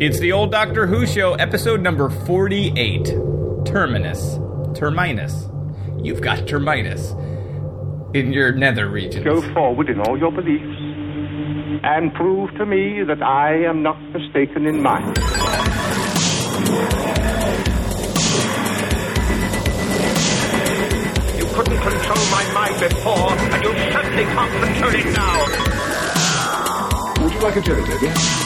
It's the old Doctor Who show, episode number 48, Terminus. You've got Terminus in your nether regions. Go forward in all your beliefs and prove to me that I am not mistaken in mine. You couldn't control my mind before, and you certainly can't control it now. Would you like a jelly, Debbie?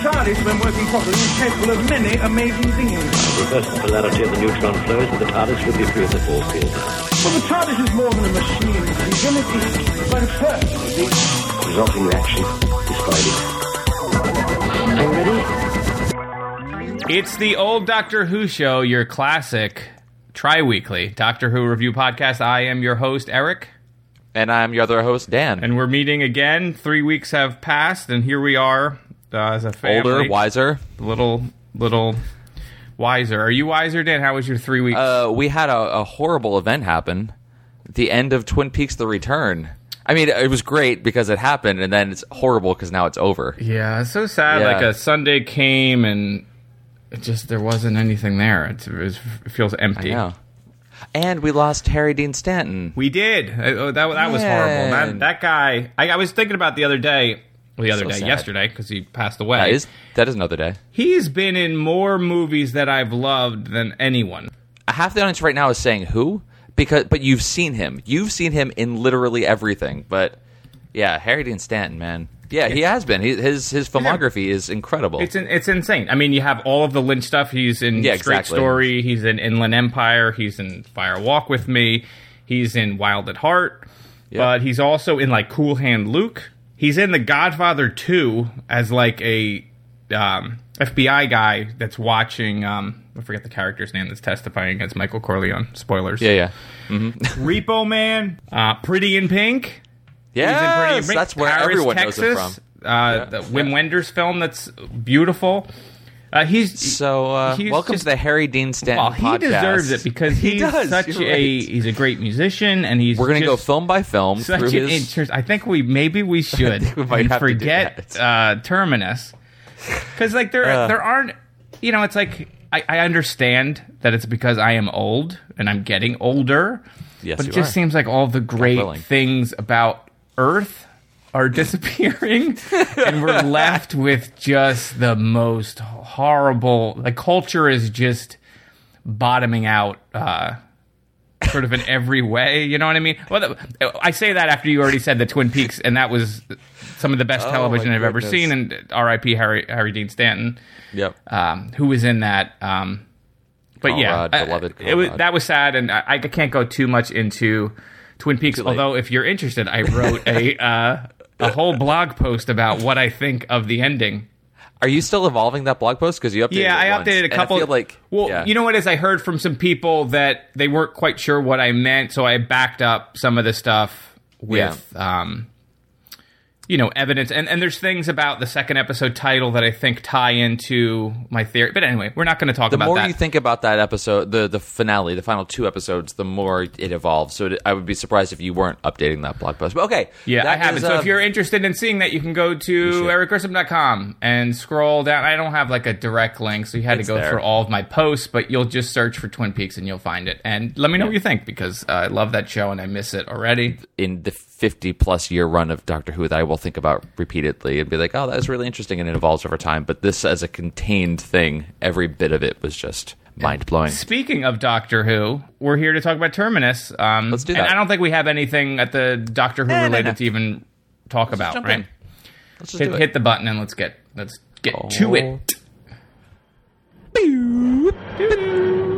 TARDIS, when working properly, is capable of many amazing things. The reverse polarity of the neutron flows, and the TARDIS will be free of the force field. Well, the TARDIS is more than a machine. It's unity, it's like a personality. Resulting reaction is fighting. Are you ready? It's the old Doctor Who show, your classic tri-weekly Doctor Who review podcast. I am your host, Eric. And I'm your other host, Dan. And we're meeting again. 3 weeks have passed, and here we are. As a family. Older, wiser. Little wiser. Are you wiser, Dan? How was your 3 weeks? We had a horrible event happen. The end of Twin Peaks: The Return. I mean, it was great because it happened, and then it's horrible because now it's over. Yeah, it's so sad. Yeah. Like a Sunday came, and it just there wasn't anything there. It feels empty. I know. And we lost Harry Dean Stanton. We did. That was horrible. That guy, I was thinking about the other day. Yesterday, because he passed away. That is another day. He's been in more movies that I've loved than anyone. Half the audience right now is saying who? But you've seen him. You've seen him in literally everything. But yeah, Harry Dean Stanton, man. Yeah, he has been. His filmography is incredible. It's insane. I mean, you have all of the Lynch stuff. He's in Straight Story. He's in Inland Empire. He's in Fire Walk With Me. He's in Wild at Heart. Yep. But he's also in like Cool Hand Luke. He's in The Godfather 2 as, like, a FBI guy that's watching... I forget the character's name that's testifying against Michael Corleone. Spoilers. Yeah. Mm-hmm. Repo Man. Pretty in Pink. Yes, that's where Paris, everyone Texas, knows it from. The Wim Wenders film that's beautiful. Welcome to the Harry Dean Stanton podcast. Well, he deserves it because he's a great musician, and we're going to go film by film through his. I think we should forget Terminus, because like there aren't. You know, it's like I understand that it's because I am old and I'm getting older. Yes, but it just seems like all the great things about Earth are disappearing, and we're left with just the most horrible... Like, culture is just bottoming out sort of in every way, you know what I mean? Well, I say that after you already said the Twin Peaks, and that was some of the best television I've ever seen, and R.I.P. Harry Dean Stanton, yep. Who was in that. But Conrad, yeah, beloved Conrad. That was sad, and I can't go too much into Twin Peaks, although if you're interested, I wrote a whole blog post about what I think of the ending. Are you still evolving that blog post? Because you updated it once. Updated a couple. I feel like, you know what it is? I heard from some people that they weren't quite sure what I meant, so I backed up some of the stuff with, evidence. And there's things about the second episode title that I think tie into my theory. But anyway, we're not going to talk about that. The more you think about that episode, the finale, the final two episodes, the more it evolves. So I would be surprised if you weren't updating that blog post. But okay. Yeah, I haven't. So if you're interested in seeing that, you can go to ericgrissom.com and scroll down. I don't have like a direct link, so you had to go through all of my posts, but you'll just search for Twin Peaks and you'll find it. And let me know what you think, because I love that show and I miss it already. In the 50-plus year run of Doctor Who that I will think about repeatedly and be like, oh, that was really interesting, and it evolves over time. But this as a contained thing, every bit of it was just mind-blowing. Speaking of Doctor Who, we're here to talk about Terminus. Let's do that. And I don't think we have anything at the Doctor Who related to even talk about, right? Let's just hit the button and let's get to it. Boo, doo, doo.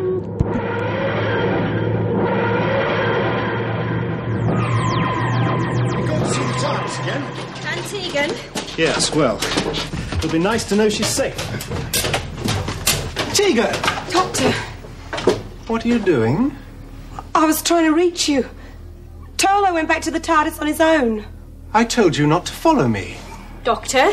And Tegan? Yes, well, it'll be nice to know she's safe. Tegan! Doctor! What are you doing? I was trying to reach you. Turlough went back to the TARDIS on his own. I told you not to follow me. Doctor,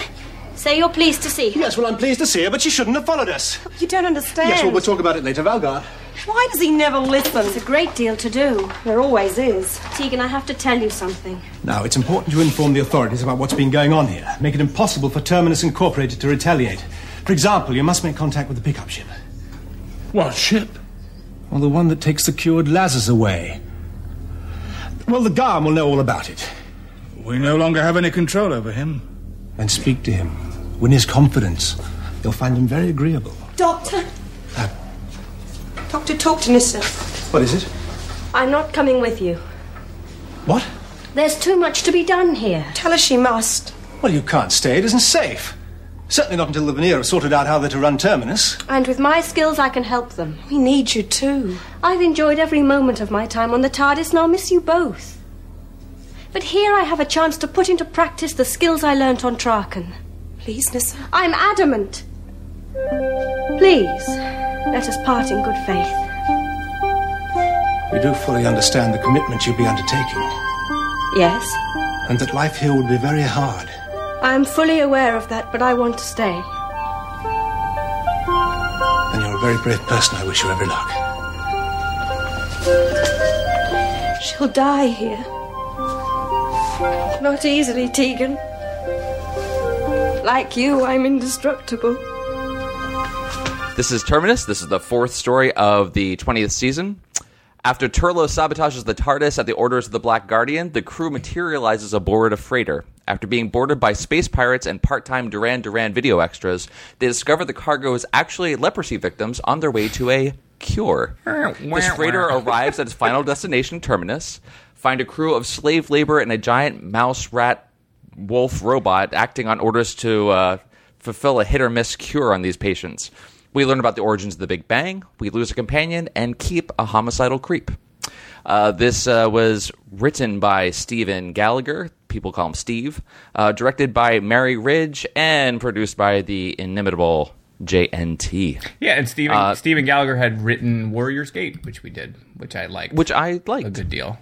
say you're pleased to see her. Yes, well, I'm pleased to see her, but she shouldn't have followed us. You don't understand. Yes, well, we'll talk about it later, Valgaard. Why does he never listen? There's a great deal to do. There always is. Tegan, I have to tell you something. Now, it's important you inform the authorities about what's been going on here. Make it impossible for Terminus Incorporated to retaliate. For example, you must make contact with the pickup ship. What ship? Well, the one that takes the cured Lazars away. Well, the Garm will know all about it. We no longer have any control over him. And speak to him. Win his confidence. You'll find him very agreeable. Doctor? Doctor, talk to Nyssa. What is it? I'm not coming with you. What? There's too much to be done here. Tell her she must. Well, you can't stay. It isn't safe. Certainly not until the Veneer have sorted out how they're to run Terminus. And with my skills, I can help them. We need you, too. I've enjoyed every moment of my time on the TARDIS, and I'll miss you both. But here I have a chance to put into practice the skills I learnt on Traken. Please, Nyssa. I'm adamant. Please, let us part in good faith. You do fully understand the commitment you'll be undertaking. Yes. And that life here would be very hard. I'm fully aware of that, but I want to stay. Then you're a very brave person. I wish you every luck. She'll die here. Not easily, Tegan. Like you, I'm indestructible. This is Terminus. This is the fourth story of the 20th season. After Turlough sabotages the TARDIS at the orders of the Black Guardian, the crew materializes aboard a freighter. After being boarded by space pirates and part-time Duran Duran video extras, they discover the cargo is actually leprosy victims on their way to a cure. This freighter arrives at its final destination, Terminus, find a crew of slave labor and a giant mouse rat wolf robot acting on orders to fulfill a hit-or-miss cure on these patients. We learn about the origins of the Big Bang, we lose a companion, and keep a homicidal creep. This was written by Stephen Gallagher, people call him Steve, directed by Mary Ridge, and produced by the inimitable JNT. Yeah, and Stephen Gallagher had written Warrior's Gate, which we did, which I liked. Which I liked. A good deal.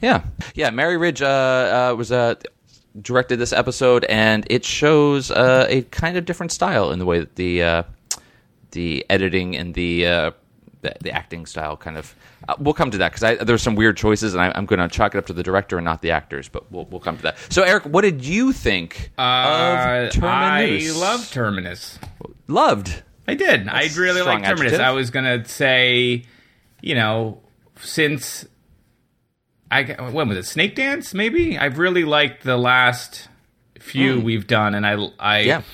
Yeah. Yeah, Mary Ridge directed this episode, and it shows a kind of different style in the way that the editing and the acting style kind of... we'll come to that, because there's some weird choices, and I'm going to chalk it up to the director and not the actors, but we'll come to that. So, Eric, what did you think of Terminus? I loved Terminus. Loved? I did. That's I really liked Terminus. Adjective. I was going to say, you know, since... when was it? Snake Dance, maybe? I've really liked the last few we've done, and I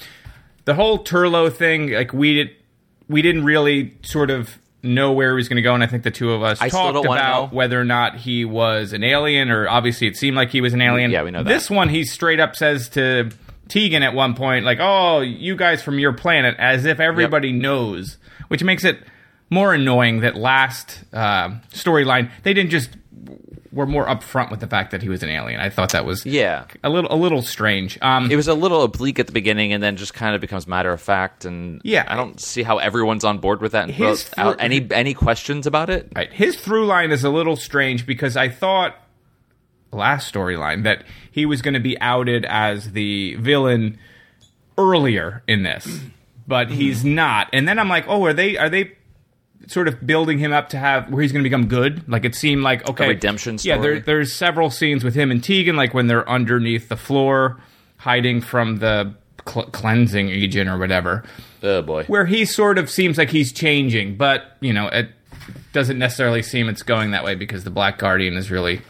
the whole Turlough thing, like, we didn't really sort of know where he was going to go, and I think the two of us talked about whether or not he was an alien, or obviously it seemed like he was an alien. Yeah, we know that. This one, he straight up says to Tegan at one point, like, oh, you guys from your planet, as if everybody knows, which makes it more annoying that last storyline, they didn't just... were more upfront with the fact that he was an alien. I thought that was a little strange. It was a little oblique at the beginning, and then just kind of becomes matter of fact. And I don't see how everyone's on board with that. And any questions about it? Right. His through line is a little strange, because I thought last storyline that he was going to be outed as the villain earlier in this, but he's not. And then I'm like, oh, are they? Sort of building him up to have where he's going to become good. Like, it seemed like, okay, a redemption story. Yeah, there's several scenes with him and Tegan, like when they're underneath the floor hiding from the cleansing agent or whatever. Oh boy. Where he sort of seems like he's changing, but you know, it doesn't necessarily seem it's going that way, because the Black Guardian is really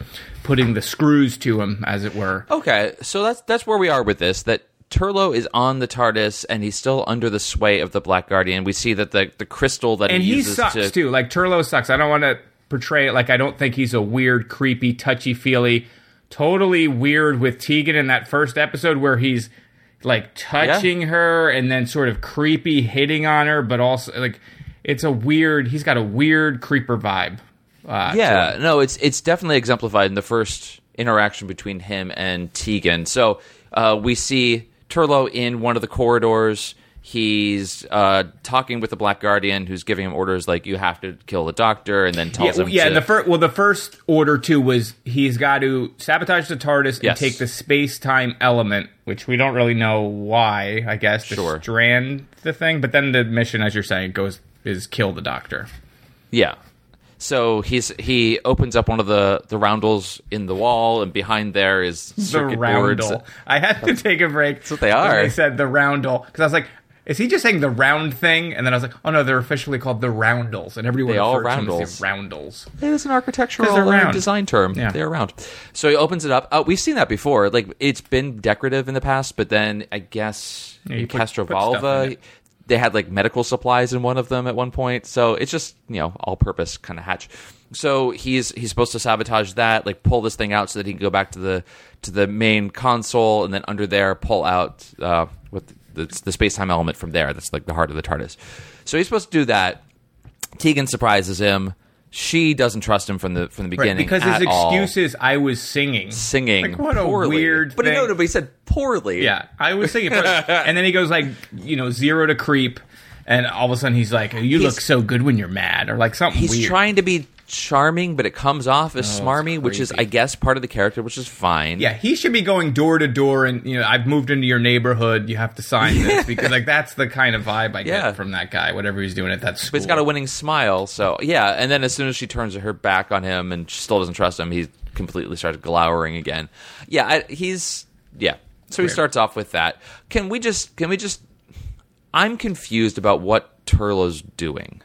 putting the screws to him, as it were. Okay, so that's where we are with this, that Turlough is on the TARDIS, and he's still under the sway of the Black Guardian. We see that the crystal that he uses sucks, too. Like, Turlough sucks. I don't want to portray it like I don't think he's a weird, creepy, touchy-feely, totally weird with Tegan in that first episode where he's, like, touching her and then sort of creepy hitting on her, but also, like, it's a weird... He's got a weird creeper vibe. It's definitely exemplified in the first interaction between him and Tegan. So, we see... Turlough in one of the corridors, he's talking with the Black Guardian, who's giving him orders like, you have to kill the doctor, and then tells him to... the first order, too, was he's got to sabotage the TARDIS and take the space-time element, which we don't really know why, I guess, to strand the thing, but then the mission, as you're saying, is kill the doctor. Yeah. So he opens up one of the roundels in the wall, and behind there is circuit boards. I had to take a break. That's what they are. I said the roundel, because I was like, is he just saying the round thing? And then I was like, oh no, they're officially called the Roundels, and everyone refers to them as the Roundels. It is an architectural design term. Yeah. They're round. So he opens it up. We've seen that before. Like, it's been decorative in the past, but then I guess Castrovalva, they had like medical supplies in one of them at one point. So it's just, you know, all-purpose kind of hatch. So he's supposed to sabotage that, like pull this thing out so that he can go back to the main console, and then under there pull out with the space-time element from there. That's like the heart of the TARDIS. So he's supposed to do that. Tegan surprises him. She doesn't trust him from the beginning, right, because his excuse is I was singing. Like, what poorly. A weird thing. But he said poorly. Yeah, I was singing poorly. And then he goes like, you know, zero to creep, and all of a sudden he's like, you look so good when you're mad, or like something weird. He's trying to be charming, but it comes off as smarmy, which is, I guess, part of the character, which is fine. Yeah, he should be going door to door and, you know, I've moved into your neighborhood, you have to sign this, because like that's the kind of vibe I get from that guy, whatever he's doing at that school. But he's got a winning smile, so yeah. And then as soon as she turns her back on him and still doesn't trust him, he completely starts glowering again. Yeah, so he starts off with that. Can we just I'm confused about what Turlough's doing.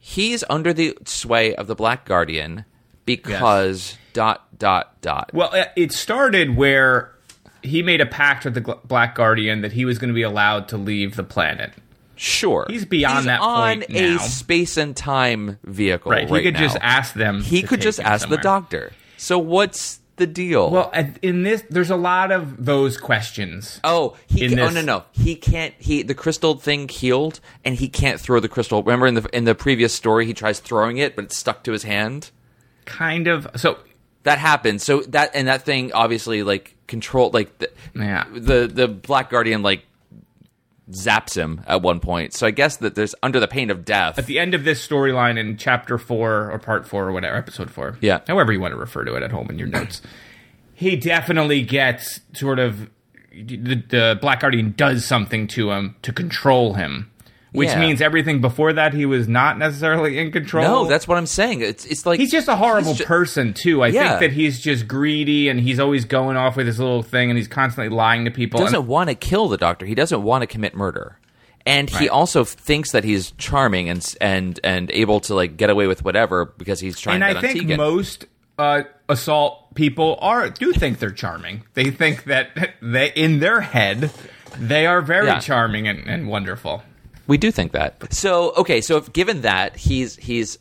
He's under the sway of the Black Guardian because ... Well, it started where he made a pact with the Black Guardian that he was going to be allowed to leave the planet. Sure. He's beyond that point now. He's on a space and time vehicle right now. He could just ask them. He could just ask the doctor. So what's the deal? Well, in this, there's a lot of those questions. Oh, he can't. The crystal thing healed, and he can't throw the crystal. Remember in the previous story, he tries throwing it, but it's stuck to his hand. Kind of. So that happened. So that thing obviously like control. Like the Black Guardian like zaps him at one point. So I guess that there's under the pain of death. At the end of this storyline in chapter 4 or part 4 or whatever, episode 4. Yeah. However you want to refer to it at home in your notes. He definitely gets sort of the Black Guardian does something to him to control him. Which means everything before that he was not necessarily in control. No, that's what I'm saying. It's like he's just a horrible person too. I think that he's just greedy and he's always going off with his little thing and he's constantly lying to people. He doesn't want to kill the doctor. He doesn't want to commit murder. And he also thinks that he's charming and able to like get away with whatever because he's trying to get on Tegan. And I think most assault people do think they're charming. They think that in their head they are very charming and wonderful. We do think that. So, okay, so if given that, he's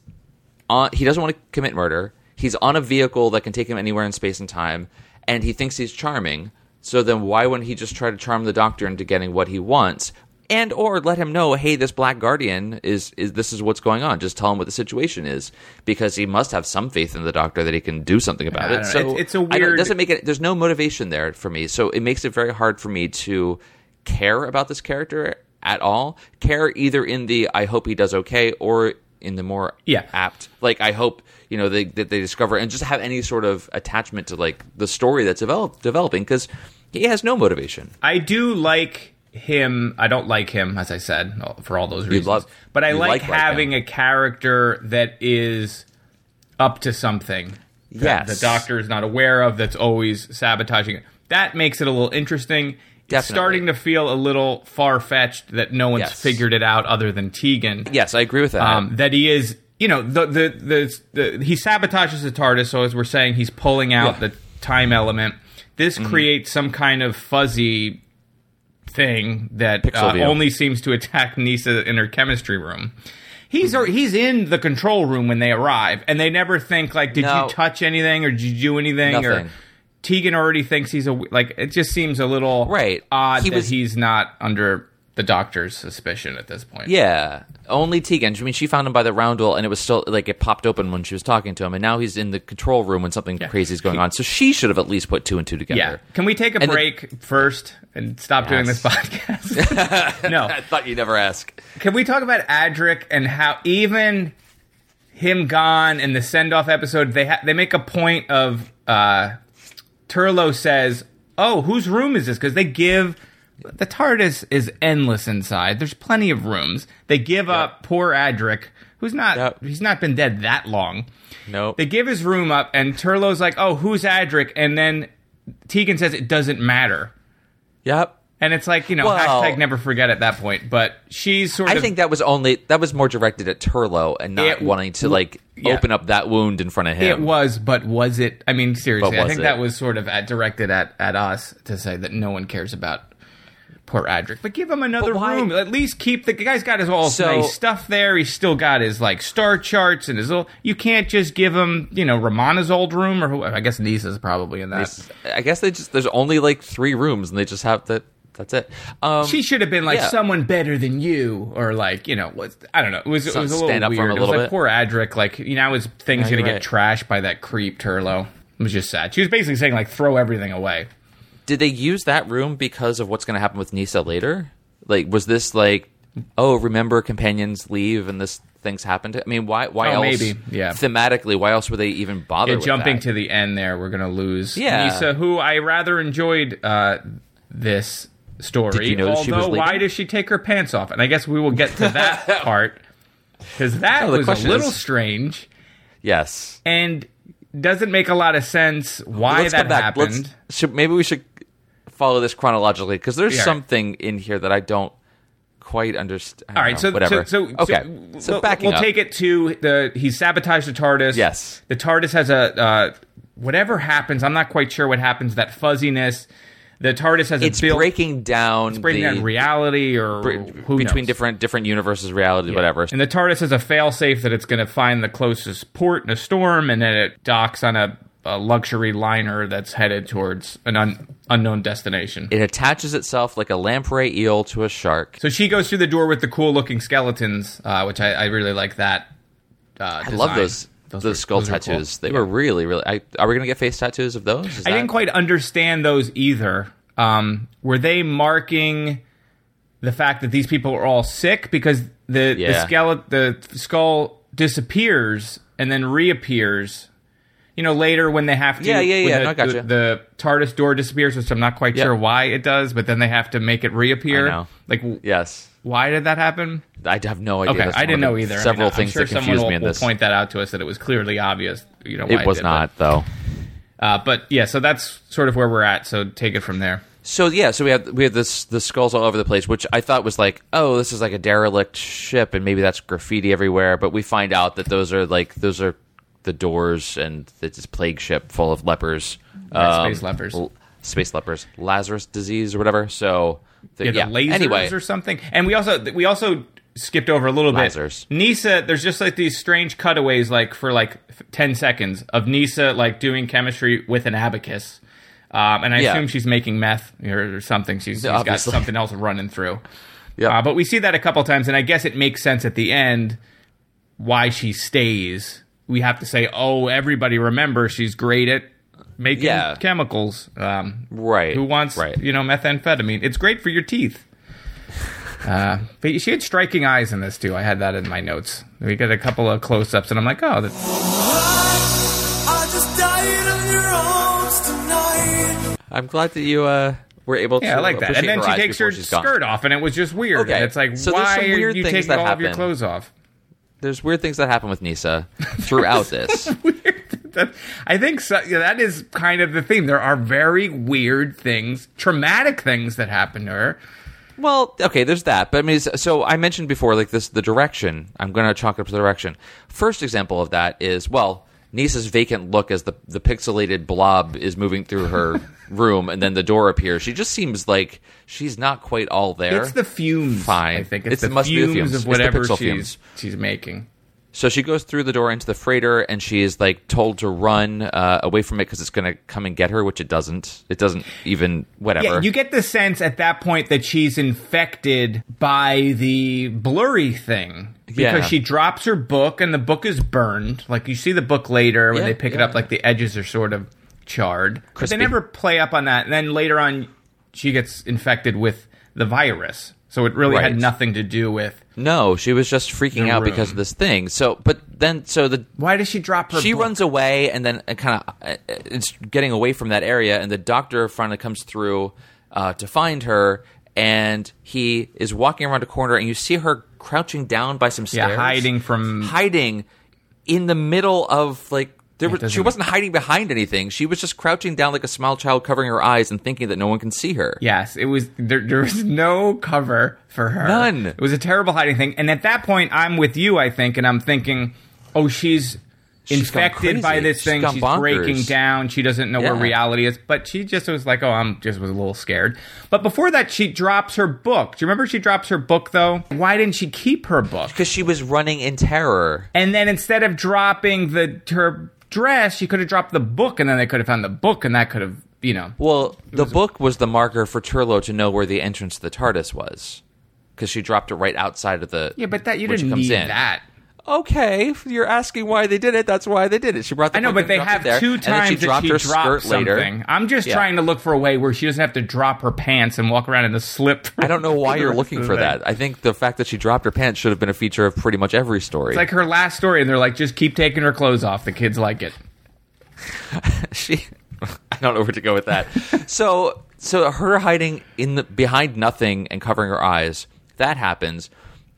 on, he doesn't want to commit murder, he's on a vehicle that can take him anywhere in space and time, and he thinks he's charming, so then why wouldn't he just try to charm the doctor into getting what he wants, and or let him know, hey, this Black Guardian is this is what's going on, just tell him what the situation is, because he must have some faith in the doctor that he can do something about it. So it's a weird... It doesn't make it... There's no motivation there for me, so it makes it very hard for me to care about this character at all, care either in the I hope he does okay or in the more apt like I hope, you know, that they discover, and just have any sort of attachment to like the story that's developing because he has no motivation. I do like him. I don't like him, as I said, for all those reasons. But I like having a character that is up to something that the doctor is not aware of, that's always sabotaging. That makes it a little interesting. It's starting to feel a little far-fetched that no one's figured it out other than Tegan. Yes, I agree with that. That he is, you know, the he sabotages the TARDIS, so as we're saying, he's pulling out the time element. This creates some kind of fuzzy thing that only seems to attack Nyssa in her chemistry room. He's in the control room when they arrive, and they never think, like, did you touch anything, or did you do anything? Nothing. Or... Tegan already thinks he's it just seems a little odd that he's not under the doctor's suspicion at this point. Yeah, only Tegan. I mean, she found him by the roundel, and it was still, like, it popped open when she was talking to him, and now he's in the control room when something crazy is going on, so she should have at least put two and two together. Yeah. Can we take a break first and stop doing this podcast? No. I thought you'd never ask. Can we talk about Adric and how even him gone and the send-off episode, they make a point of... Turlough says, oh, whose room is this? Because they give... The TARDIS is endless inside. There's plenty of rooms. They give up poor Adric, who's not... He's not been dead that long. No. Nope. They give his room up, and Turlough's like, oh, who's Adric? And then Tegan says it doesn't matter. Yep. And it's like, you know, well, hashtag never forget at that point. But she's sort of... I think that was more directed at Turlough and not wanting to, like, open up that wound in front of him. It was, but was it... I mean, seriously, I think that was sort of directed at us to say that no one cares about poor Adric. But give him another room. At least keep... The guy's got his nice stuff there. He's still got his, like, star charts and his little... You can't just give him, you know, Romana's old room or who... I guess Nyssa's probably in that. I guess they just... There's only, like, 3 rooms and they just have that... That's it. She should have been like someone better than you, or like, you know, I don't know. It was a little stand up weird. It was like bit. Poor Adric, like, you know, his thing's gonna get trashed by that creep Turlough. It was just sad. She was basically saying like throw everything away. Did they use that room because of what's gonna happen with Nyssa later? Like, was this like, oh, remember companions leave and this things happened? I mean, why else? Maybe. Yeah. Thematically, why else were they even bothered? Yeah, jumping to the end there, we're gonna lose Nyssa, who I rather enjoyed this story. Did you know she was leaving? Why does she take her pants off? And I guess we will get to that part, because that was a little strange. Yes, and doesn't make a lot of sense why that happened. Maybe we should follow this chronologically, because there's something in here that I don't quite understand. All right, so backing up, we'll take it to he sabotaged the TARDIS. Yes, the TARDIS has a whatever happens. I'm not quite sure what happens. That fuzziness. The TARDIS has breaking down reality, or who between knows? different universes, reality, whatever. And the TARDIS has a failsafe that it's going to find the closest port in a storm, and then it docks on a luxury liner that's headed towards an unknown destination. It attaches itself like a lamprey eel to a shark. So she goes through the door with the cool-looking skeletons, which I really like that. I love those. Those skull tattoos. Cool. They were really, really... are we going to get face tattoos of those? I didn't quite understand those either. Were they marking the fact that these people are all sick? Because the skull disappears and then reappears, you know, later when they have to... I gotcha. The TARDIS door disappears, which I'm not quite sure why it does, but then they have to make it reappear. I know. Like, yes. Why did that happen? I have no idea. Okay, I didn't know either. Several things that confused me in this. Someone will point that out to us, that it was clearly obvious. You know, why it was not, though. But yeah, so that's sort of where we're at. So take it from there. So yeah, so we have the skulls all over the place, which I thought was like, oh, this is like a derelict ship, and maybe that's graffiti everywhere. But we find out that those are the doors, and it's this plague ship full of lepers, space lepers, Lazarus disease or whatever. So. Lasers or something. And we also skipped over a little bit. Nyssa, there's just like these strange cutaways, like for like 10 seconds of Nyssa like doing chemistry with an abacus. And I assume she's making meth or something. She's got something else running through. Yeah. But we see that a couple times, and I guess it makes sense at the end why she stays. We have to say, oh, everybody remember she's great at making chemicals. Right. Who wants, you know, methamphetamine? It's great for your teeth. But she had striking eyes in this, too. I had that in my notes. We get a couple of close-ups, and I'm like, oh. I just died on your arms tonight. I'm glad that you were able to appreciate her eyes. Yeah, I like that. And then she takes her skirt off, and it was just weird. Okay. And it's like, so why are you taking all of your clothes off? There's weird things that happen with Nyssa throughout this. I think so, that is kind of the theme. There are very weird things, traumatic things that happen to her. Well, okay, there's that. But I mean, so I mentioned before, like this, the direction. I'm going to chalk it up to the direction. First example of that is, well, Nyssa's vacant look as the pixelated blob is moving through her room, and then the door appears. She just seems like she's not quite all there. It's the fumes. Fine. I think it must be the fumes of whatever she's making. So she goes through the door into the freighter, and she is like told to run away from it because it's going to come and get her, which it doesn't. It doesn't even whatever. Yeah, you get the sense at that point that she's infected by the blurry thing because she drops her book, and the book is burned. Like you see the book later when they pick it up, like the edges are sort of charred. But they never play up on that. And then later on, she gets infected with the virus. So it really had nothing to do with... No, she was just freaking out because of this thing. Why does she drop her book? Runs away, and then kind of it's getting away from that area, and the doctor finally comes through to find her, and he is walking around a corner, and you see her crouching down by some stairs. Yeah, hiding in the middle of, like, She wasn't hiding behind anything. She was just crouching down like a small child, covering her eyes and thinking that no one can see her. Yes, it was. There was no cover for her. None. It was a terrible hiding thing. And at that point, I'm with you, I think, and I'm thinking, oh, she's infected by this thing. She's breaking down. She doesn't know where reality is. But she just was like, oh, I'm just was a little scared. But before that, she drops her book. Do you remember she drops her book, though? Why didn't she keep her book? Because she was running in terror. And then instead of dropping her dress, she could have dropped the book, and then they could have found the book, and that could have, you know. Well, the book was the marker for Turlough to know where the entrance to the TARDIS was, because she dropped it right outside of the. Yeah, but that you didn't need that. Okay, you're asking why they did it. That's why they did it. She brought the book. I know, but they have there, 2 times she dropped her skirt later. I'm just trying to look for a way where she doesn't have to drop her pants and walk around in a slip. I don't know why you're looking for that. I think the fact that she dropped her pants should have been a feature of pretty much every story. It's like her last story, and they're like, just keep taking her clothes off. The kids like it. I don't know where to go with that. So her hiding behind nothing and covering her eyes, that happens.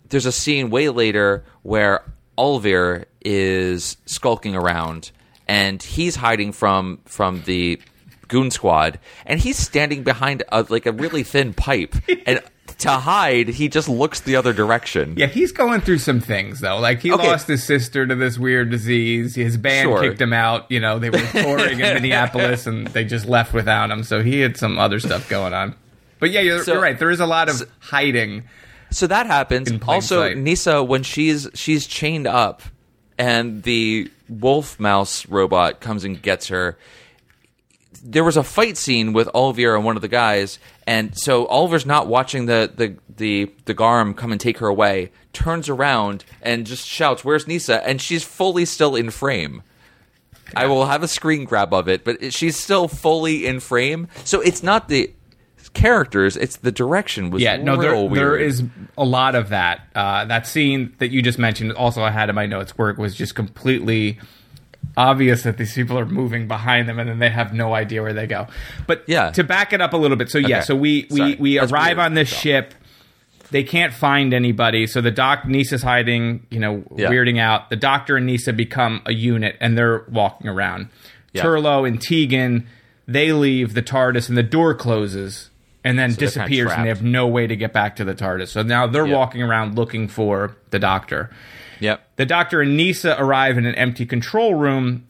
There's a scene way later where Olvir is skulking around, and he's hiding from the goon squad, and he's standing behind a really thin pipe, and to hide, he just looks the other direction. Yeah, he's going through some things, though. Like, he lost his sister to this weird disease. His band kicked him out. You know, they were touring in Minneapolis, and they just left without him, so he had some other stuff going on. But yeah, you're right. There is a lot of hiding. So that happens. Also, Nyssa, when she's chained up and the wolf mouse robot comes and gets her, there was a fight scene with Olvir and one of the guys, and so Oliver's not watching the Garm come and take her away, turns around and just shouts, "Where's Nyssa?" And she's fully still in frame. Yeah. I will have a screen grab of it, but she's still fully in frame. So it's not the characters, it's the direction was weird. There is a lot of that. That scene that you just mentioned, also I had in my notes, where it was just completely obvious that these people are moving behind them, and then they have no idea where they go. But to back it up a little bit, so we arrive on this ship. They can't find anybody, so the Nyssa's hiding, weirding out. The Doctor and Nyssa become a unit, and they're walking around. Yeah. Turlough and Tegan, they leave the TARDIS, and the door closes. And then disappears, and they have no way to get back to the TARDIS. So now they're walking around looking for the Doctor. Yep. The Doctor and Nyssa arrive in an empty control room,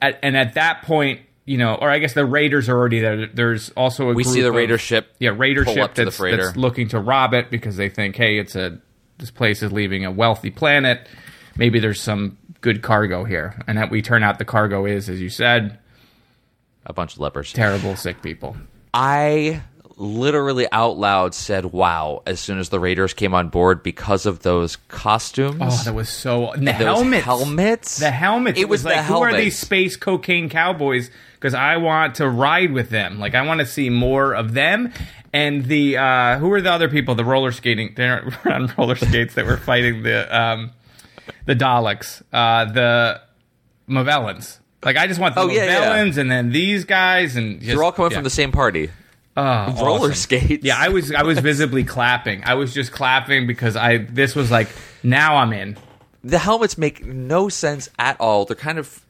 and at that point, or I guess the Raiders are already there. There's also a group see the Raider ship. Yeah, Raider ship that's looking to rob it because they think, hey, this place is leaving a wealthy planet. Maybe there's some good cargo here, and that we turn out the cargo is, as you said, a bunch of lepers, terrible sick people. I literally out loud said wow as soon as the Raiders came on board because of those costumes. Oh, that was so. And the helmets. It was like, who are these space cocaine cowboys? Because I want to ride with them. Like, I want to see more of them. And the who are the other people? The roller skating. They're on roller skates that were fighting the Daleks, the Mavellans. Like, I just want the Mavellans and then these guys, and just, they're all coming from the same party. Oh, roller skates. Yeah, I was visibly clapping. I was just clapping because this was like, now I'm in. The helmets make no sense at all. They're kind of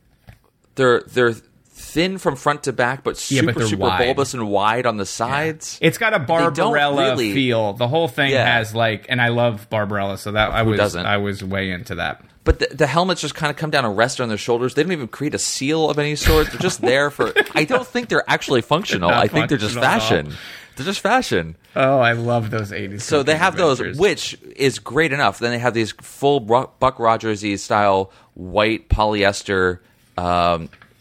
they're thin from front to back, but super wide. Bulbous and wide on the sides. Yeah. It's got a Barbarella feel. The whole thing has like, and I love Barbarella, so that I was way into that. But the helmets just kind of come down and rest on their shoulders. They don't even create a seal of any sort. They're just there for – I don't think they're actually functional. I think they're just fashion. They're just fashion. Oh, I love those 80s. So they have those, which is great enough. Then they have these full Buck Rogers-y style white polyester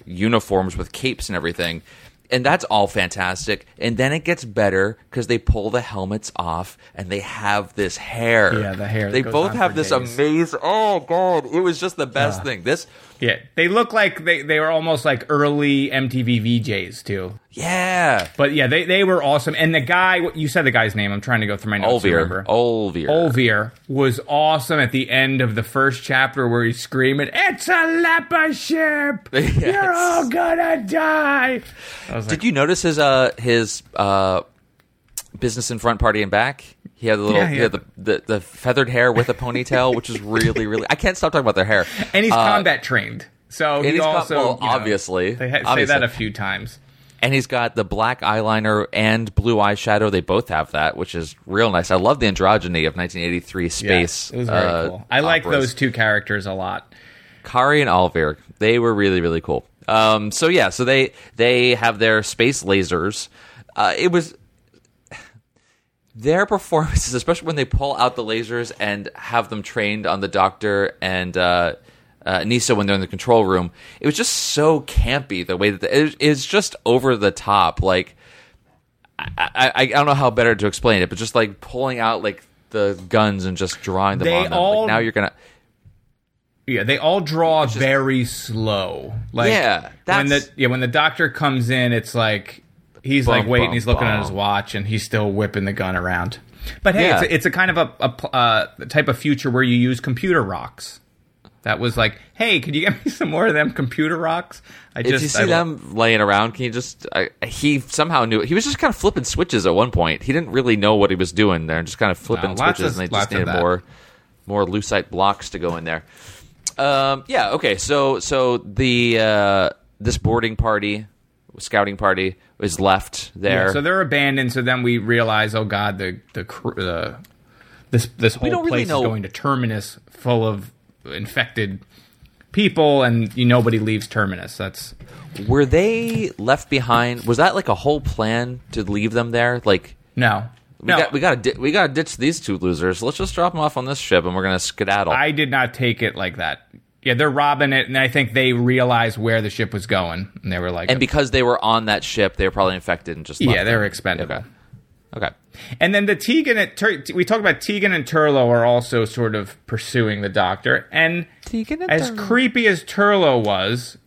uniforms with capes and everything. And that's all fantastic. And then it gets better because they pull the helmets off and they have this hair. Yeah, the hair. They both have this amazing. Oh, God. It was just the best thing. This. Yeah. They look like they were almost like early MTV VJs, too. Yeah. But yeah, they were awesome. And the guy, you said the guy's name. I'm trying to go through my notes. Olvir was awesome at the end of the first chapter where he's screaming, "It's a leper ship! Yes. You're all gonna die!" Did you notice his business in front, party in back? He had the feathered hair with a ponytail, which is really, really. I can't stop talking about their hair. And he's combat trained. So he also, obviously, they say that a few times. And he's got the black eyeliner and blue eyeshadow. They both have that, which is real nice. I love the androgyny of 1983 space. Yeah, it was very cool. I like those two characters a lot. Kari and Olvir, they were really, really cool. So they have their space lasers. It was their performances, especially when they pull out the lasers and have them trained on the Doctor and Nyssa when they're in the control room. It was just so campy the way that it's just over the top. Like I don't know how better to explain it, but just like pulling out like the guns and just drawing them on them. Like, now you're gonna. Yeah, they all draw just very slow. Like when the Doctor comes in, it's like he's looking at his watch and he's still whipping the gun around. But hey, it's a kind of a type of future where you use computer rocks. That was like, hey, could you get me some more of them computer rocks? If you see them laying around, can you just... he somehow knew it. He was just kind of flipping switches at one point. He didn't really know what he was doing there, and just kind of flipping switches, and they just needed more lucite blocks to go in there. So the this scouting party, is left there. Yeah, so they're abandoned, so then we realize, oh, God, this whole place is going to Terminus full of infected people, and nobody leaves Terminus. Were they left behind? Was that like a whole plan to leave them there? Like no, we got to ditch these two losers. Let's just drop them off on this ship, and we're gonna skedaddle. I did not take it like that. Yeah, they're robbing it, and I think they realized where the ship was going, and they were like, and because they were on that ship, they were probably infected and just left. They were expendable. Okay. And then the Tegan we talked about Tegan and Turlough are also sort of pursuing the Doctor. And as creepy as Turlough was,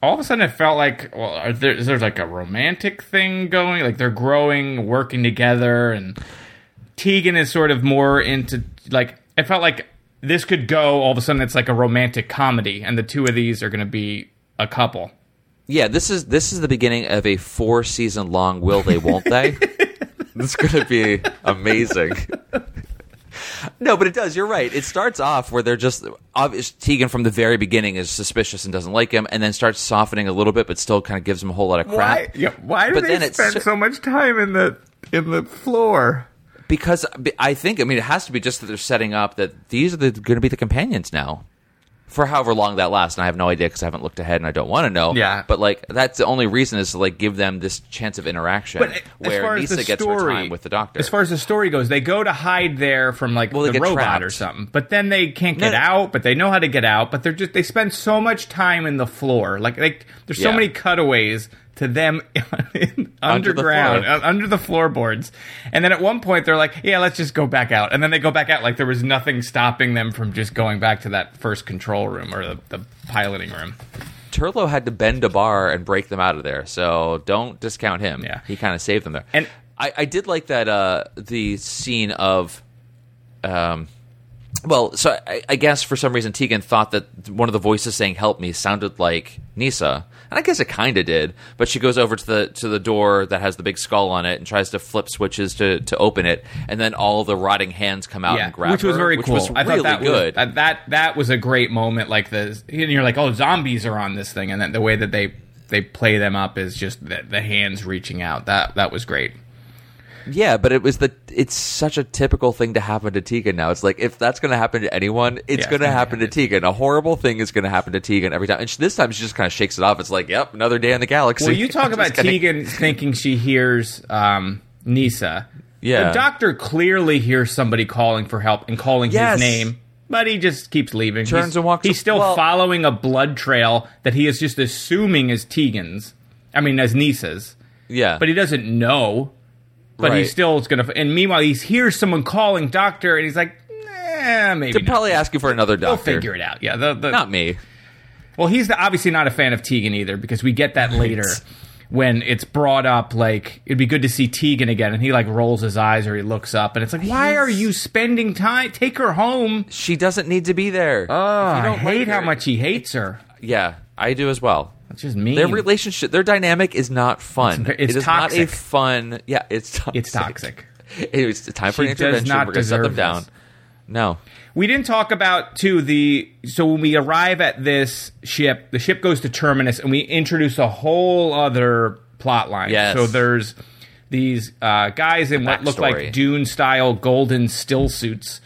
all of a sudden it felt like, well, is there like a romantic thing going? Like they're growing, working together, and Tegan is sort of more into, like, it felt like this could go, all of a sudden it's like a romantic comedy, and the two of these are going to be a couple. Yeah, this is the beginning of a 4-season-long will they, won't they? It's going to be amazing. No, but it does. You're right. It starts off where they're just obvious. Tegan from the very beginning is suspicious and doesn't like him, and then starts softening a little bit, but still kind of gives him a whole lot of crap. Why do they spend so much time in the floor? Because it has to be just that they're setting up that these are going to be the companions now. For however long that lasts, and I have no idea because I haven't looked ahead and I don't want to know. Yeah. But, like, that's the only reason is to, like, give them this chance of interaction where Nyssa gets her time with the Doctor. As far as the story goes, they go to hide there from, like, the robot trapped or something. But then they can't get out, but they know how to get out. But they spend so much time in the floor. Like there's so many cutaways to them underground, under the floorboards. And then at one point, they're like, yeah, let's just go back out. And then they go back out like there was nothing stopping them from just going back to that first control room or the piloting room. Turlough had to bend a bar and break them out of there, so don't discount him. Yeah. He kind of saved them there. And I did like that the scene of... I guess for some reason Tegan thought that one of the voices saying "help me" sounded like Nyssa, and I guess it kind of did. But she goes over to the door that has the big skull on it and tries to flip switches to open it, and then all the rotting hands come out and grab her, which was very cool. I thought that good. That was a great moment. Like you're like, oh, zombies are on this thing, and then the way that they play them up is just the hands reaching out. That was great. Yeah, but it's such a typical thing to happen to Tegan now. It's like, if that's going to happen to anyone, it's going to happen to Tegan. A horrible thing is going to happen to Tegan every time. And this time she just kind of shakes it off. It's like, yep, another day in the galaxy. Well, you talk about Tegan thinking she hears Nyssa. Yeah. The Doctor clearly hears somebody calling for help and calling his name, but he just keeps leaving. He's still following a blood trail that he is just assuming is Tegan's. I mean, as Nyssa's. Yeah. But he doesn't know. But he still is going to... And meanwhile, he hears someone calling Doctor, and he's like, maybe they're probably asking for another Doctor. They'll figure it out. Yeah, not me. Well, he's obviously not a fan of Tegan either, because we get that later when it's brought up, like, it'd be good to see Tegan again, and he, like, rolls his eyes or he looks up, and it's like, why are you spending time? Take her home. She doesn't need to be there. Oh, I hate how much he hates her. Yeah, I do as well. That's just mean. Their relationship, their dynamic is not fun. It is toxic. Not a fun. Yeah, it's toxic. It's toxic. It's time for an intervention. We're going to shut them down. No. We didn't talk about, too, so when we arrive at this ship, the ship goes to Terminus, and we introduce a whole other plot line. Yes. So there's these guys in what look like Dune-style golden still suits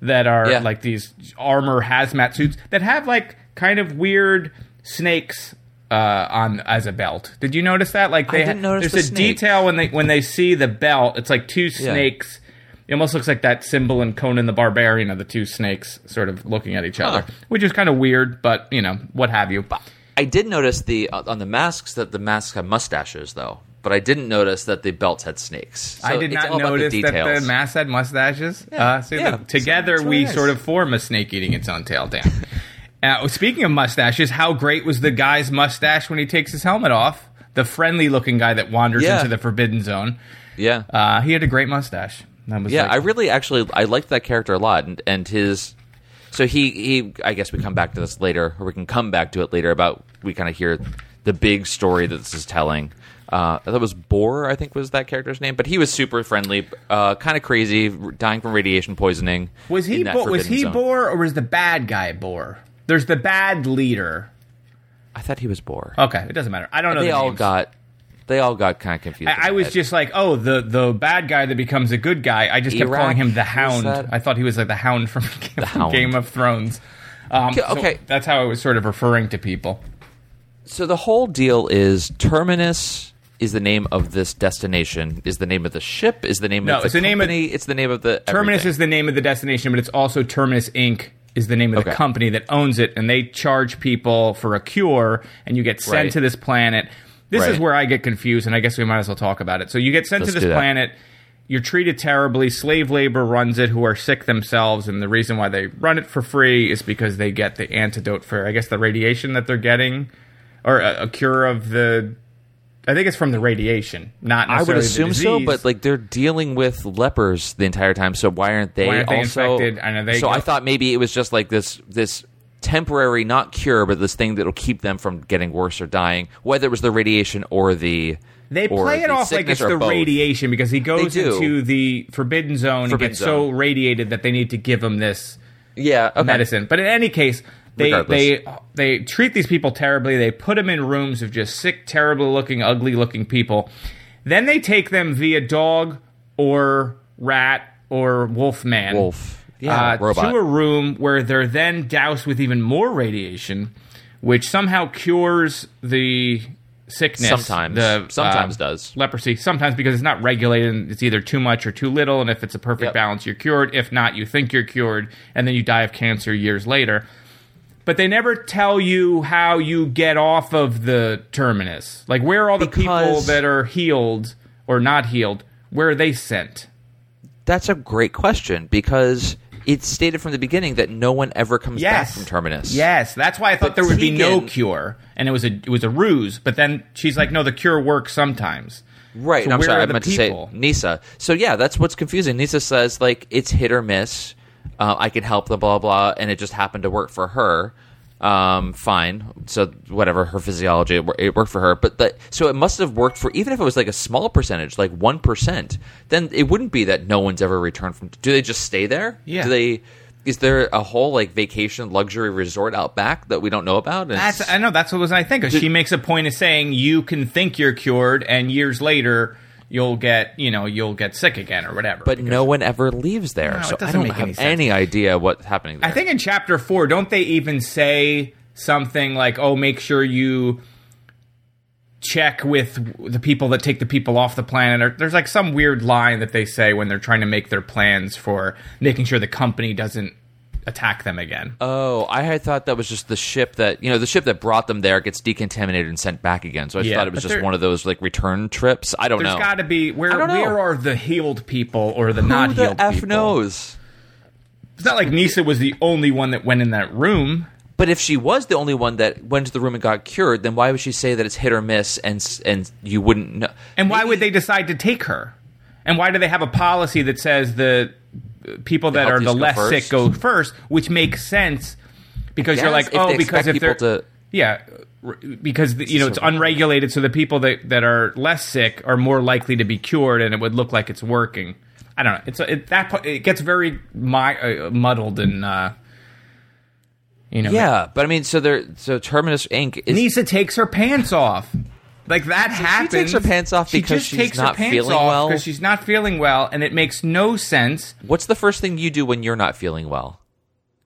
that are like these armor hazmat suits that have like kind of weird snakes on as a belt. Did you notice that? Like they notice there's a detail when they see the belt. It's like two snakes. It almost looks like that symbol in Conan the Barbarian of the two snakes sort of looking at each other, which is kind of weird, but, you know, what have you. But I did notice on the masks that the masks have mustaches, though. But I didn't notice that the belts had snakes. So I did not notice that the masks had mustaches. Yeah. Together we sort of form a snake eating its own tail down. Speaking of mustaches, how great was the guy's mustache when he takes his helmet off? The friendly-looking guy that wanders into the Forbidden Zone. Yeah. He had a great mustache. I liked that character a lot, and his. So he I guess we come back to this later, or we can come back to it later. We kind of hear the big story that this is telling. That was Boar, I think, was that character's name, but he was super friendly, kind of crazy, dying from radiation poisoning. Was he Boar, or was the bad guy Boar? There's the bad leader. I thought he was Boar. Okay, it doesn't matter. I don't know. They all got kind of confused. I was just like, oh, the bad guy that becomes a good guy. I just kept calling him the Hound. I thought he was like the Hound from Game of Thrones. Okay. So that's how I was sort of referring to people. So the whole deal is Terminus is the name of this destination, is the name of the ship, is the name of the company, it's the name of the Terminus everything. Is the name of the destination, but it's also Terminus Inc. is the name of the company that owns it, and they charge people for a cure, and you get sent to this planet. This is where I get confused, and I guess we might as well talk about it. So you get sent to this planet. You're treated terribly. Slave labor runs it, who are sick themselves, and the reason why they run it for free is because they get the antidote for, I guess, the radiation that they're getting, or a cure of the... I think it's from the radiation, not necessarily the disease. I would assume so, but like they're dealing with lepers the entire time, so why aren't they also infected? I know I thought maybe it was just like this temporary, not cure, but this thing that'll keep them from getting worse or dying, whether it was the radiation or the They play it off like it's the radiation, because he goes into the Forbidden Zone and gets so radiated that they need to give him this medicine. But in any case, they treat these people terribly. They put them in rooms of just sick, terrible-looking, ugly-looking people. Then they take them via dog or rat or wolf. To a room where they're then doused with even more radiation, which somehow cures the sickness. Sometimes does. Leprosy. Sometimes, because it's not regulated, and it's either too much or too little, and if it's a perfect balance, you're cured. If not, you think you're cured, and then you die of cancer years later. But they never tell you how you get off of the Terminus. Like, where are all the people that are healed or not healed? Where are they sent? That's a great question, because... It's stated from the beginning that no one ever comes back from Terminus. Yes, that's why I thought there would be no cure, and it was a ruse. But then she's like, no, the cure works sometimes. Right, so I meant to say Nyssa. So yeah, that's what's confusing. Nyssa says, like, it's hit or miss. I could help them, blah, blah, and it just happened to work for her. Fine. So whatever, her physiology, it worked for her. But so it must have worked for, even if it was like a small percentage, like 1%, then it wouldn't be that no one's ever returned from. Do they just stay there? Yeah. Is there a whole like vacation luxury resort out back that we don't know about? That's what was I think. She makes a point of saying you can think you're cured, and years later you'll get sick again or whatever. But no one ever leaves there, so I don't have any idea what's happening there. I think in Chapter 4, don't they even say something like, oh, make sure you check with the people that take the people off the planet? Or there's like some weird line that they say when they're trying to make their plans for making sure the company doesn't attack them again. Oh, I had thought that was just the ship that brought them there gets decontaminated and sent back again. So I thought it was just one of those like return trips. I don't know. There's got to be where are the healed people or the not healed people? Who the F knows? It's not like Nyssa was the only one that went in that room. But if she was the only one that went to the room and got cured, then why would she say that it's hit or miss and you wouldn't know? And why would they decide to take her? And why do they have a policy that says the people that are the less sick go first, which makes sense, because you're like, oh, because if they're because you know it's unregulated, so the people that are less sick are more likely to be cured, and it would look like it's working. I don't know. It gets very muddled and you know. Yeah, but I mean, so Terminus Inc. is Nyssa takes her pants off. Like that happens. She takes her pants off because she's not feeling well. Because she's not feeling well, and it makes no sense. What's the first thing you do when you're not feeling well?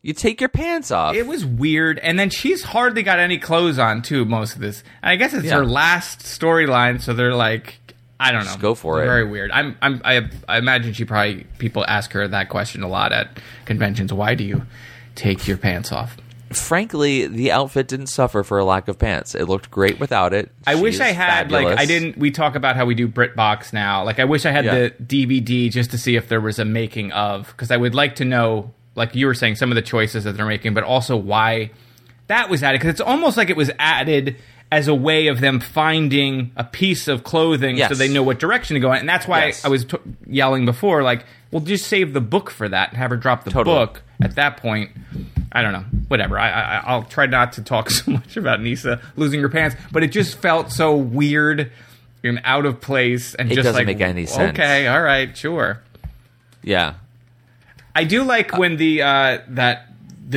You take your pants off. It was weird, and then she's hardly got any clothes on too. Most of this, and I guess it's her last storyline, so they're like, I don't know. Just go for it. Very weird. I imagine she probably people ask her that question a lot at conventions. Why do you take your pants off? Frankly, the outfit didn't suffer for a lack of pants. It looked great without it. I wish I had fabulous. Like I didn't. We talk about how we do BritBox now. Like I wish I had the DVD just to see if there was a making of, because I would like to know. Like you were saying, some of the choices that they're making, but also why that was added. Because it's almost like it was added as a way of them finding a piece of clothing so they know what direction to go in. And that's why I was yelling before, like, well, just save the book for that and have her drop the book at that point. I don't know. Whatever. I'll try not to talk so much about Nyssa losing her pants, but it just felt so weird and out of place. And it just doesn't make any sense. Okay, all right, sure. Yeah. I do like when the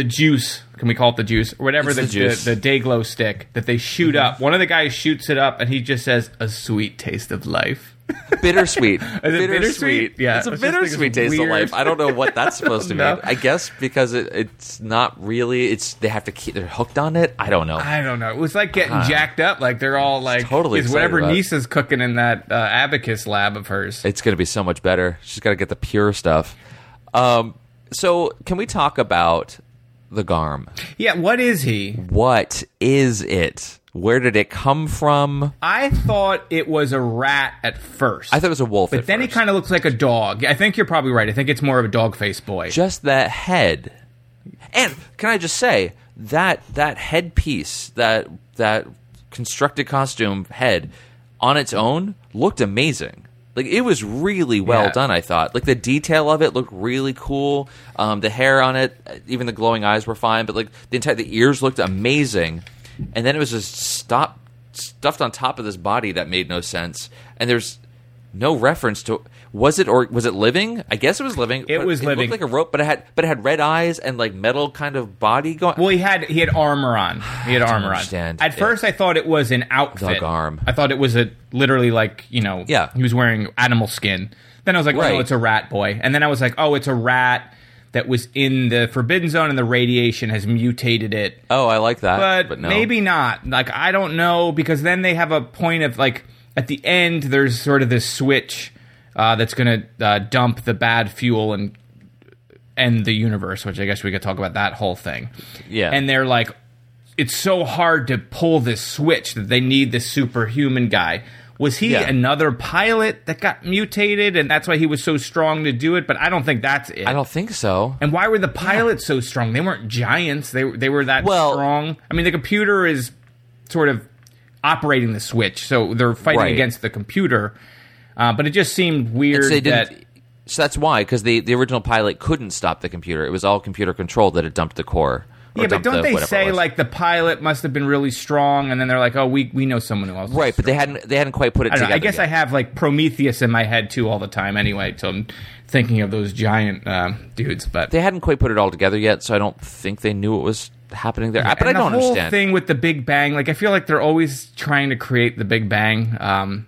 juice, can we call it the juice, or whatever, the Dayglow stick that they shoot up. One of the guys shoots it up, and he just says, a sweet taste of life. Bittersweet. Bittersweet? Yeah. It's a bittersweet taste of life. I don't know what that's supposed to mean. I guess because it's not really, they have to keep, they're hooked on it. I don't know. It was like getting jacked up. Like they're all like, totally is whatever Nissa's cooking in that abacus lab of hers. It's going to be so much better. She's got to get the pure stuff. So can we talk about the Garm? Yeah, what is he? What is it? Where did it come from? I thought it was a rat at first. I thought it was a wolf But then he kind of looks like a dog. I think you're probably right. I think it's more of a dog-faced boy. Just that head. And can I just say, that headpiece, that constructed costume head on its own looked amazing. Like, it was really well done, I thought. Like, the detail of it looked really cool. The hair on it, even the glowing eyes were fine. But, like, the ears looked amazing. And then it was just stuffed on top of this body that made no sense. And there's no reference to – was it living? I guess it was living. It was living. It looked like a rope, but it had red eyes and, like, metal kind of body going. Well, he had armor on. He had armor on. Understand. At first, I thought it was an outfit. The Garm. I thought it was literally like, you know, he was wearing animal skin. Then I was like, oh, it's a rat boy. And then I was like, oh, it's a rat that was in the Forbidden Zone and the radiation has mutated it. Oh, I like that. But no. Maybe not. Like, I don't know, because then they have a point of, like, at the end, there's sort of this switch that's going to dump the bad fuel and end the universe, which I guess we could talk about that whole thing. Yeah. And they're like, it's so hard to pull this switch that they need this superhuman guy. Was he another pilot that got mutated, and that's why he was so strong to do it? But I don't think that's it. I don't think so. And why were the pilots so strong? They weren't giants. They were that strong. I mean, the computer is sort of operating the switch, so they're fighting against the computer. But it just seemed weird so that's why, because the original pilot couldn't stop the computer. It was all computer controlled that it dumped the core. Yeah, but don't they say, like, the pilot must have been really strong, and then they're like, oh, we know someone who else is strong. But they hadn't quite put it together. I guess yet. I have, like, Prometheus in my head, too, all the time anyway, so I'm thinking of those giant dudes. But they hadn't quite put it all together yet, so I don't think they knew what was happening there. Yeah, but I don't understand. The whole thing with the Big Bang, like, I feel like they're always trying to create the Big Bang.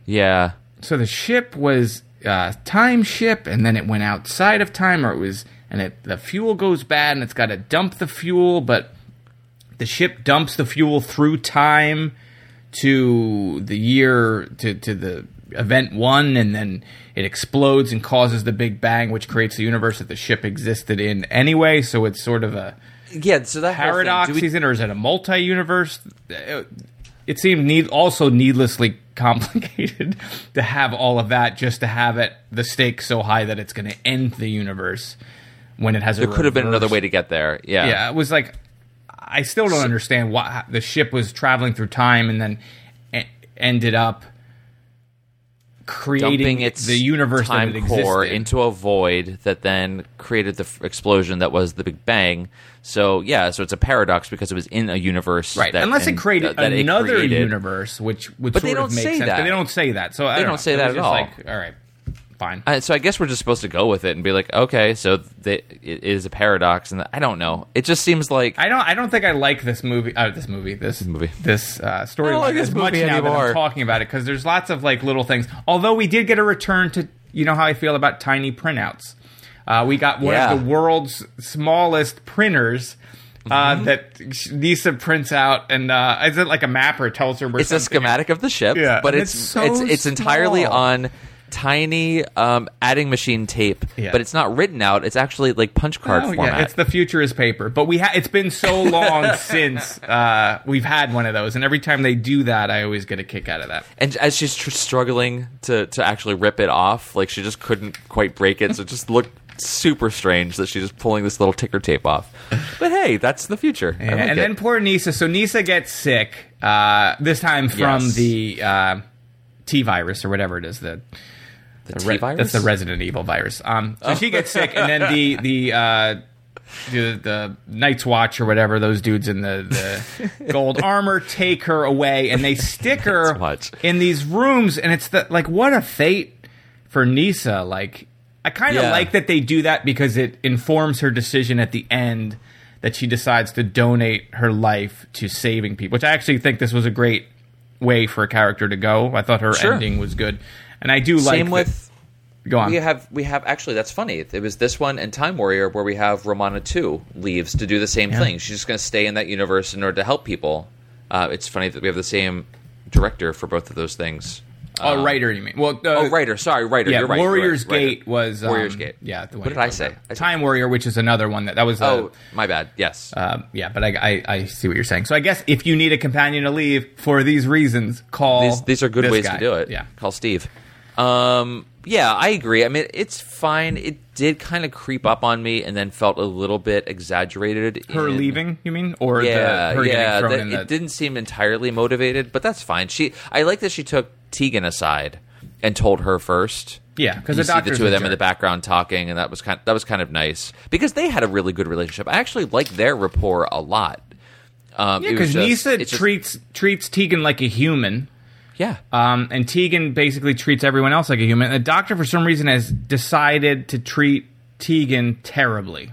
Yeah. So the ship was time ship, and then it went outside of time, or it was... And the fuel goes bad, and it's got to dump the fuel, but the ship dumps the fuel through time to the year, to the event one, and then it explodes and causes the Big Bang, which creates the universe that the ship existed in anyway. So it's sort of a paradox season, or is it a multi-universe? It seemed also needlessly complicated to have all of that just to have it the stakes so high that it's going to end the universe. When it has there could have been another way to get there. Yeah. Yeah, it was like I still don't understand why the ship was traveling through time and then ended up creating the universe time that existed. Core into a void that then created the explosion that was the Big Bang. So yeah, so it's a paradox because it was in a universe, right? Unless it created another universe, which would sort of make sense. But they don't say that. So I don't know. At all. Like, all right. fine. So I guess we're just supposed to go with it and be like, okay, so it is a paradox, and I don't know. It just seems like I don't think I like this movie. This storyline like as much now that I'm talking about it, because there's lots of like little things. Although we did get a return to, you know how I feel about tiny printouts. We got one of the world's smallest printers. That Nyssa prints out, and is it like a map or tells her where it's something? A schematic of the ship, but it's entirely on tiny adding machine tape, but it's not written out. It's actually like punch card format. It's the future is paper, but it's been so long since we've had one of those, and every time they do that, I always get a kick out of that. And as she's struggling to actually rip it off, like she just couldn't quite break it, so it just looked super strange that she's just pulling this little ticker tape off. But hey, that's the future. Yeah, and then poor Nyssa. So Nyssa gets sick, this time from the T-virus or whatever it is. The T-virus? That's the Resident Evil virus. She gets sick, and then the Night's Watch or whatever, those dudes in the gold armor take her away, and they stick her in these rooms, and it's like, what a fate for Nyssa. Like, I kind of like that they do that because it informs her decision at the end that she decides to donate her life to saving people, which I actually think this was a great way for a character to go. I thought her ending was good. And I do like... Same with... Go on. We have actually, that's funny. It was this one and Time Warrior where we have Romana 2 leaves to do the same thing. She's just going to stay in that universe in order to help people. It's funny that we have the same director for both of those things. Oh, writer, you mean? Well, writer. Sorry, writer. Yeah, you're right. Warrior's Gate was Warrior's Gate. Yeah, the one. What did I say? Time Warrior, which is another one that was. Oh, my bad. Yes. Yeah, but I see what you're saying. So I guess if you need a companion to leave for these reasons, call. These are good ways to do it. Yeah, call Steve. Yeah, I agree. I mean, it's fine. It did kind of creep up on me, and then felt a little bit exaggerated. Her leaving, you mean, or it didn't seem entirely motivated, but that's fine. I like that she took Tegan aside and told her first. Yeah, because you see the two of them in the background talking, and that was kind of nice because they had a really good relationship. I actually like their rapport a lot. Yeah, because Nyssa treats Tegan like a human. Yeah. And Tegan basically treats everyone else like a human. The doctor, for some reason, has decided to treat Tegan terribly.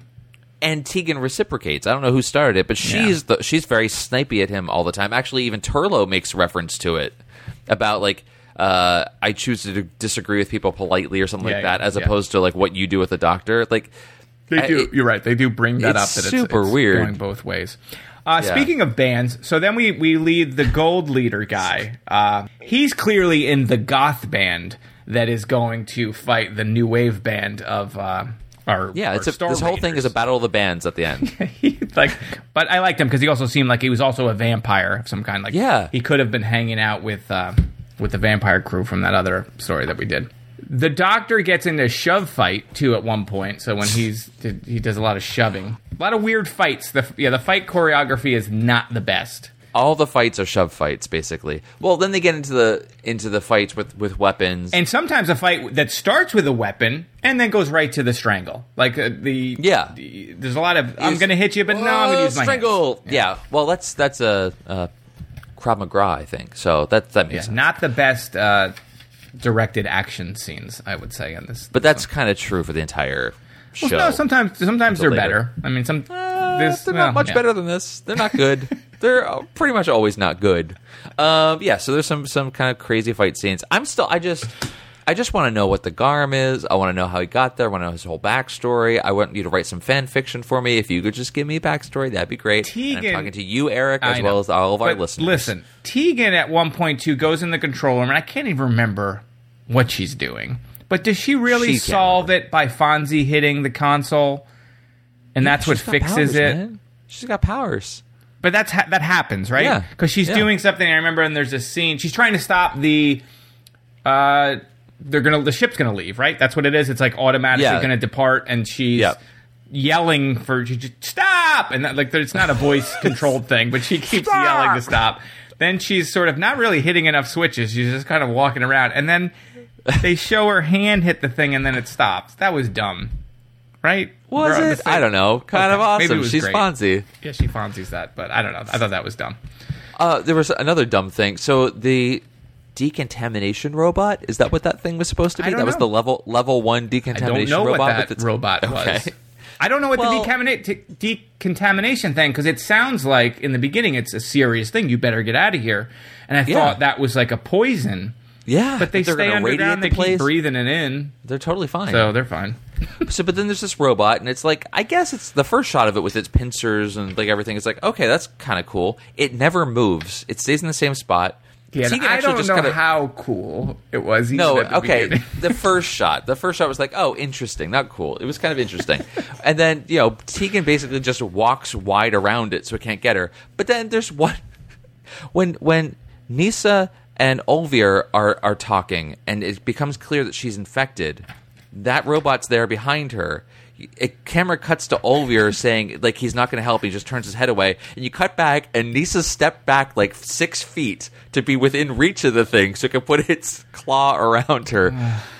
And Tegan reciprocates. I don't know who started it, but she's very snipey at him all the time. Actually, even Turlough makes reference to it about, like, I choose to disagree with people politely or something like that, as opposed to, like, what you do with the doctor. Like, you're right. They do bring that up. That super weird. Going both ways. Speaking of bands, so then we lead the Gold Leader guy. He's clearly in the goth band that is going to fight the new wave band of our Star Raiders. This whole thing is a battle of the bands at the end. But I liked him because he also seemed like he was also a vampire of some kind. Like, he could have been hanging out with the vampire crew from that other story that we did. The doctor gets into a shove fight too at one point. So when he does a lot of shoving, a lot of weird fights. The fight choreography is not the best. All the fights are shove fights, basically. Well, then they get into the fights with weapons, and sometimes a fight that starts with a weapon and then goes right to the strangle. Like there's a lot of I'm going to hit you, but no, I'm going to use my strangle. Yeah. Well, that's a Krav Maga, I think. So that makes sense. Not the best. Directed action scenes, I would say, on this. But that's kind of true for the entire show. Well, no, sometimes they're better. I mean, they're not much better than this. They're not good. They're pretty much always not good. So there's some kind of crazy fight scenes. I just want to know what the Garm is. I want to know how he got there. I want to know his whole backstory. I want you to write some fan fiction for me. If you could just give me a backstory, that'd be great. Tegan, I'm talking to you, Eric, as well as all of our listeners. Listen, Tegan at 1.2 goes in the control room, and I can't even remember what she's doing. But does she really solve it by Fonzie hitting the console? And that's what fixes it? Man. She's got powers. But that's that happens, right? Yeah. Because she's doing something. I remember, and there's a scene. She's trying to stop the... The ship's gonna leave, right? That's what it is. It's like automatically gonna depart, and she's yelling for stop, and that, like, it's not a voice controlled thing, but she keeps yelling to stop. Then she's sort of not really hitting enough switches. She's just kind of walking around, and then they show her hand hit the thing, and then it stops. That was dumb, right? Was it? I don't know. Kind of awesome. Maybe it was she's great. Fonzie. Yeah, she Fonzies that, but I don't know. I thought that was dumb. There was another dumb thing. So the decontamination robot? Is that what that thing was supposed to be? That was the level 1 decontamination robot. I don't know what that robot was. I don't know what the decontamination thing, because it sounds like in the beginning it's a serious thing. You better get out of here. And I thought that was like a poison. Yeah. But they stay underground. They keep breathing it in. They're totally fine. So they're fine. So, but then there's this robot, and it's like, I guess it's the first shot of it with its pincers and like everything. It's like, okay, that's kind of cool. It never moves. It stays in the same spot. Yeah, so I don't know how cool it was. The first shot was like, oh, interesting, not cool. It was kind of interesting. And then, you know, Tegan basically just walks wide around it so it can't get her. But then there's one when Nyssa and Olvir are talking and it becomes clear that she's infected, that robot's there behind her. A camera cuts to Olvir saying, like, he's not going to help. He just turns his head away. And you cut back, and Nyssa stepped back, like, 6 feet to be within reach of the thing so it could put its claw around her.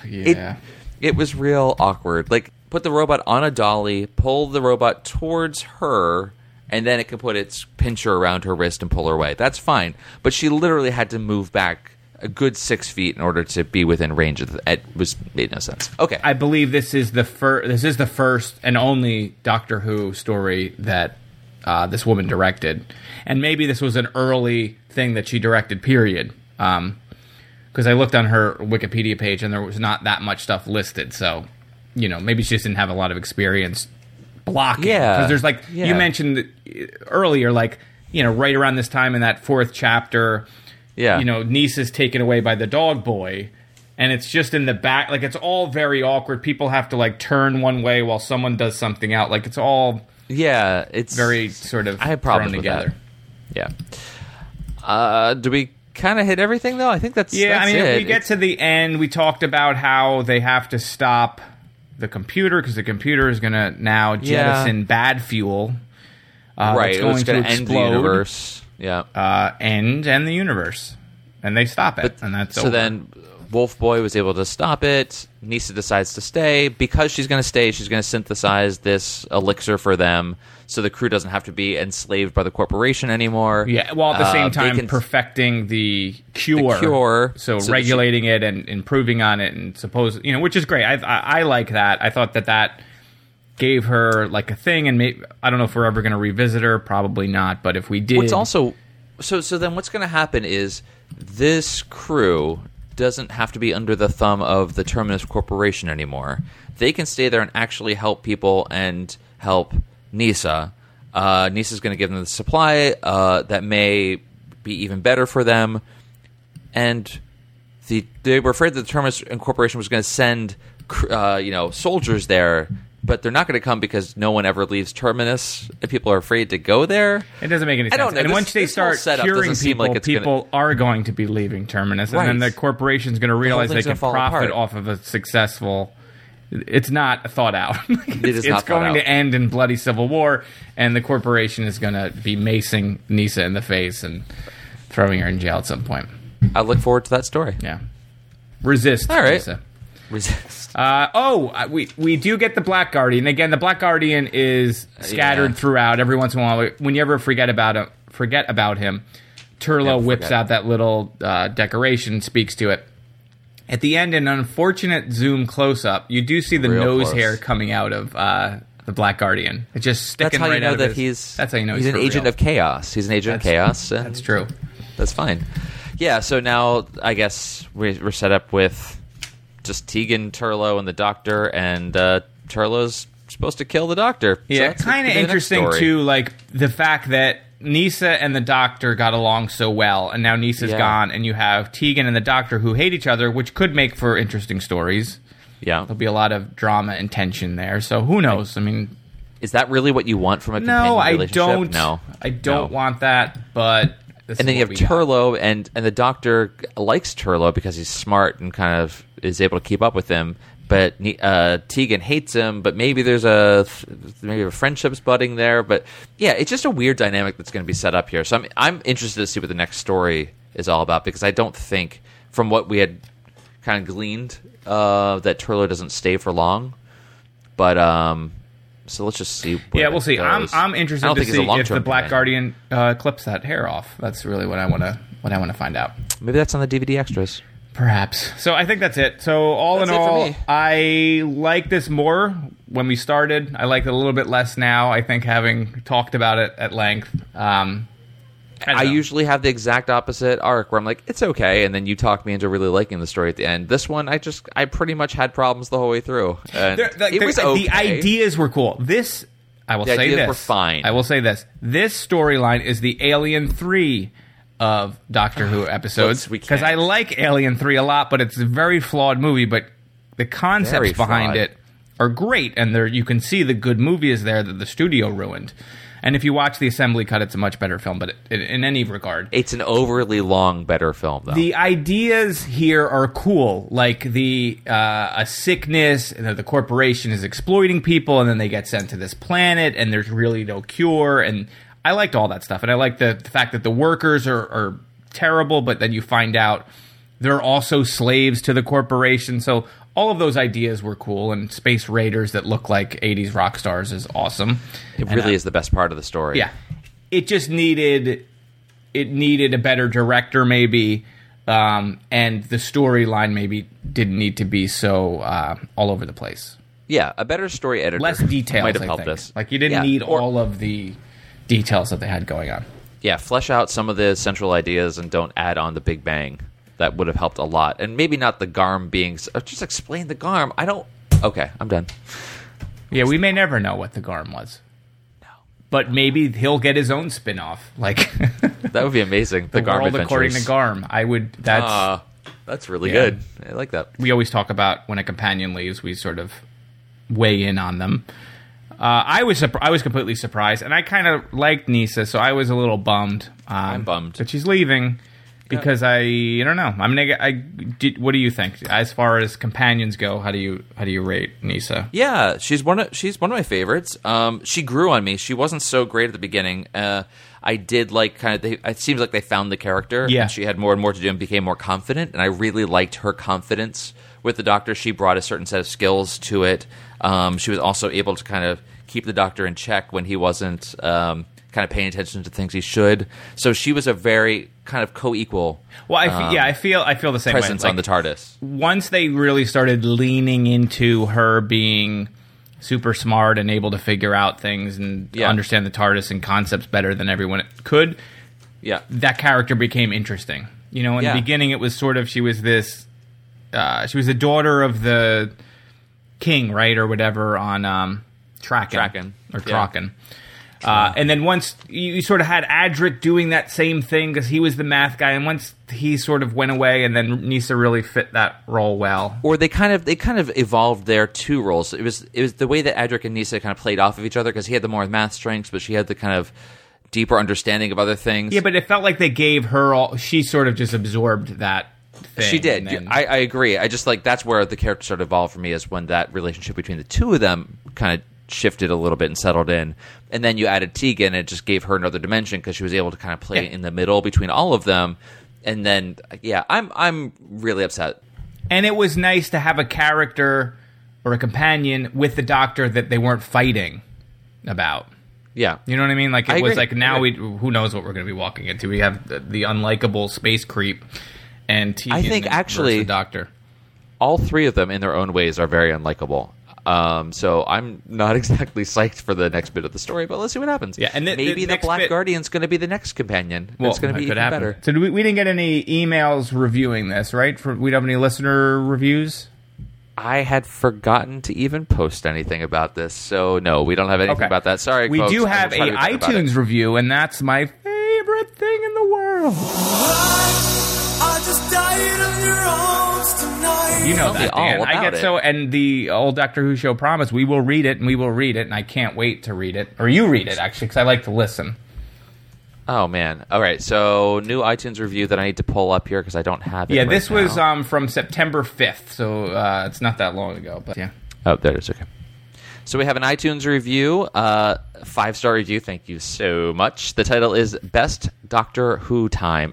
Yeah. It was real awkward. Like, put the robot on a dolly, pull the robot towards her, and then it can put its pincher around her wrist and pull her away. That's fine. But she literally had to move back a good 6 feet in order to be within range of it. Made no sense. Okay. I believe this is the first and only Doctor Who story that this woman directed. And maybe this was an early thing that she directed, period. Because I looked on her Wikipedia page and there was not that much stuff listed. So, you know, maybe she just didn't have a lot of experience blocking. Yeah. Because there's like, you mentioned earlier, like, you know, right around this time in that 4th chapter... Yeah. You know, Nyssa is taken away by the dog boy, and it's just in the back. Like, it's all very awkward. People have to, like, turn one way while someone does something out. Like, it's all... Yeah, it's... Very sort of... I have problems with together. That. Yeah. Do we kind of hit everything, though? I think that's it. Yeah, I mean, if we get to the end, we talked about how they have to stop the computer, because the computer is going to now jettison bad fuel. Right, it's going to end the universe. Yeah, and the universe, and they stop it, and that's so. Over. Then Wolf Boy was able to stop it. Nyssa decides to stay because she's going to stay. She's going to synthesize this elixir for them, so the crew doesn't have to be enslaved by the corporation anymore. Yeah, while at the same time perfecting the cure. So regulating it and improving on it, and which is great. I like that. I thought that gave her like a thing, and maybe I don't know if we're ever going to revisit her. Probably not. But if we did, it's also so. Then what's going to happen is this crew doesn't have to be under the thumb of the Terminus Corporation anymore. They can stay there and actually help people and help Nyssa. Nyssa's going to give them the supply that may be even better for them, and they were afraid that the Terminus Incorporation was going to send soldiers there. But they're not going to come because no one ever leaves Terminus, and people are afraid to go there. It doesn't make any sense. I don't know. And this, once they start curing people, like are going to be leaving Terminus, right. And then the corporation's going to realize they can profit off of a successful... It's not thought out. It's going to end in bloody civil war, and the corporation is going to be macing Nyssa in the face and throwing her in jail at some point. I look forward to that story. Yeah. Resist, all right. Nyssa. Resist. We do get the Black Guardian. Again, the Black Guardian is scattered throughout. Every once in a while, when you ever forget about him, Turlough whips out that little decoration, speaks to it. At the end, an unfortunate zoom close-up, you do see the nose hair coming out of the Black Guardian. It's just sticking right out of his... That's how you know he's an agent of chaos. He's an agent of chaos. That's true. That's fine. Yeah, so now I guess we're set up with... just Tegan, Turlough, and the Doctor, and Turlough's supposed to kill the Doctor. Yeah, so kind of interesting, too, like, the fact that Nyssa and the Doctor got along so well, and now Nyssa's gone, and you have Tegan and the Doctor who hate each other, which could make for interesting stories. Yeah. There'll be a lot of drama and tension there, so who knows? I mean... Is that really what you want from a companion relationship? No, I don't want that, but... And then you have Turlough, and the Doctor likes Turlough because he's smart and kind of is able to keep up with him. But Tegan hates him, but maybe there's a friendship's budding there. But, yeah, it's just a weird dynamic that's going to be set up here. So I'm interested to see what the next story is all about, because I don't think, from what we had kind of gleaned, that Turlough doesn't stay for long. But... so let's just see. Yeah, we'll see. I'm interested to see if the Black Guardian clips that hair off. That's really what I want to what I want to find out. Maybe that's on the DVD extras. Perhaps. So I think that's it. So all in all, I like this more when we started. I like it a little bit less now, I think, having talked about it at length. I usually have the exact opposite arc where I'm like, it's okay, and then you talk me into really liking the story at the end. This one, I pretty much had problems the whole way through. It was okay. The ideas were cool. I will say this. This storyline is the Alien 3 of Doctor Who episodes, because I like Alien 3 a lot, but it's a very flawed movie, but the concepts behind it are great, and you can see the good movie is there that the studio ruined. And if you watch the assembly cut, it's a much better film, but in any regard. It's an overly long better film, though. The ideas here are cool, like a sickness, and the corporation is exploiting people, and then they get sent to this planet, and there's really no cure, and I liked all that stuff, and I like the fact that the workers are terrible, but then you find out they're also slaves to the corporation. So all of those ideas were cool, and space raiders that look like 80s rock stars is awesome. It really is the best part of the story. Yeah. It just needed a better director, maybe, and the storyline maybe didn't need to be so all over the place. Yeah, a better story editor. Less details, might have helped this. Like, you didn't need all of the details that they had going on. Yeah, flesh out some of the central ideas and don't add on the big bang. That would have helped a lot. And maybe not the Garm being... Just explain the Garm. I don't... Okay, I'm done. Yeah, we may never know what the Garm was. No. But maybe he'll get his own spin-off. Like... That would be amazing. The Garm Adventures. The World According to Garm. I would... That's really good. I like that. We always talk about when a companion leaves, we sort of weigh in on them. I was completely surprised, and I kind of liked Nyssa, so I was a little bummed. I'm bummed that she's leaving because I don't know. What do you think as far as companions go? How do you rate Nyssa? Yeah, she's one of my favorites. She grew on me. She wasn't so great at the beginning. I did like it seems like they found the character. Yeah, and she had more and more to do and became more confident, and I really liked her confidence with the Doctor. She brought a certain set of skills to it. She was also able to kind of keep the Doctor in check when he wasn't kind of paying attention to things he should. So she was a very kind of co-equal. Well, I feel the same presence way. Like, on the TARDIS. Once they really started leaning into her being super smart and able to figure out things and understand the TARDIS and concepts better than everyone could, that character became interesting. You know, in the beginning, it was sort of she was the daughter of the king, right, or whatever on Traken. And then once you sort of had Adric doing that same thing because he was the math guy, and once he sort of went away, and then Nyssa really fit that role well. Or they kind of evolved their two roles. It was the way that Adric and Nyssa kind of played off of each other because he had the more math strengths, but she had the kind of deeper understanding of other things. Yeah, but it felt like they gave her all. She sort of just absorbed that. Thing, she did. Then... I agree. I just like that's where the character sort of evolved for me is when that relationship between the two of them kind of shifted a little bit and settled in. And then you added Tegan, and it just gave her another dimension because she was able to kind of play in the middle between all of them. And then, I'm really upset. And it was nice to have a character or a companion with the Doctor that they weren't fighting about. Yeah. You know what I mean? Like who knows what we're going to be walking into. We have the unlikable space creep. And Tegan, I think, actually, the Doctor. All three of them in their own ways are very unlikable. So I'm not exactly psyched for the next bit of the story, but let's see what happens. Yeah, and maybe the Black Guardian's going to be the next companion. Well, it's going to be even better. So we didn't get any emails reviewing this, right? We don't have any listener reviews? I had forgotten to even post anything about this, so no, we don't have anything about that. Sorry, we folks. Do have an iTunes review, and that's my favorite thing in the world. I just died on your arms tonight. You know that, Dan. I get so, and the old Doctor Who show promised we will read it, and I can't wait to read it. Or you read it, actually, because I like to listen. Oh, man. All right, so new iTunes review that I need to pull up here because I don't have it right now. Yeah, this was from September 5th, so it's not that long ago. But yeah. Oh, there it is. Okay. So we have an iTunes review, 5-star review. Thank you so much. The title is Best Doctor Who Time! !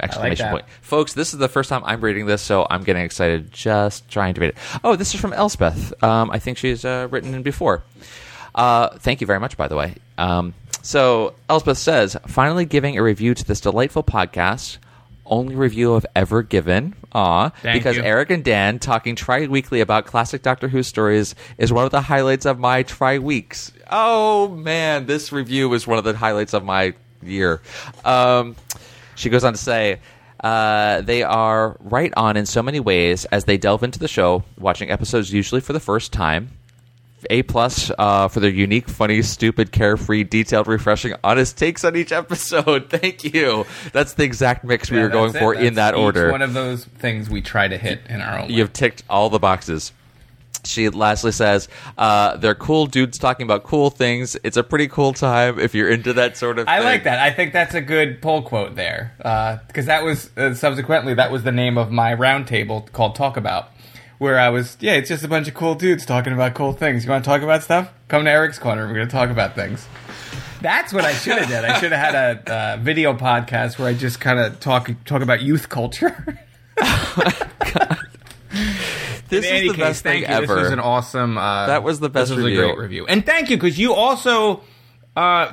Folks, this is the first time I'm reading this, so I'm getting excited just trying to read it. Oh, this is from Elspeth. I think she's written in before. Thank you very much, by the way. So Elspeth says, finally giving a review to this delightful podcast. only review I've ever given. Aw. Because you. Eric and Dan talking tri-weekly about classic Doctor Who stories is one of the highlights of my tri-weeks. Oh, man. This review is one of the highlights of my year. She goes on to say... they are right on in so many ways as they delve into the show, watching episodes usually for the first time. A+ for their unique, funny, stupid, carefree, detailed, refreshing, honest takes on each episode. Thank you. That's the exact mix we were going for in that order. It's one of those things we try to hit in our own. You've ticked all the boxes. She lastly says, they're cool dudes talking about cool things. It's a pretty cool time if you're into that sort of thing. I like that. I think that's a good poll quote there. Because that was, subsequently, that was the name of my roundtable called Talk About, where I was, yeah, it's just a bunch of cool dudes talking about cool things. You want to talk about stuff? Come to Eric's Corner. We're going to talk about things. That's what I should have done. I should have had a video podcast where I just kind of talk about youth culture. God. This is the best thing ever. This was an awesome... that was the best review. This was a great review. And thank you, because you also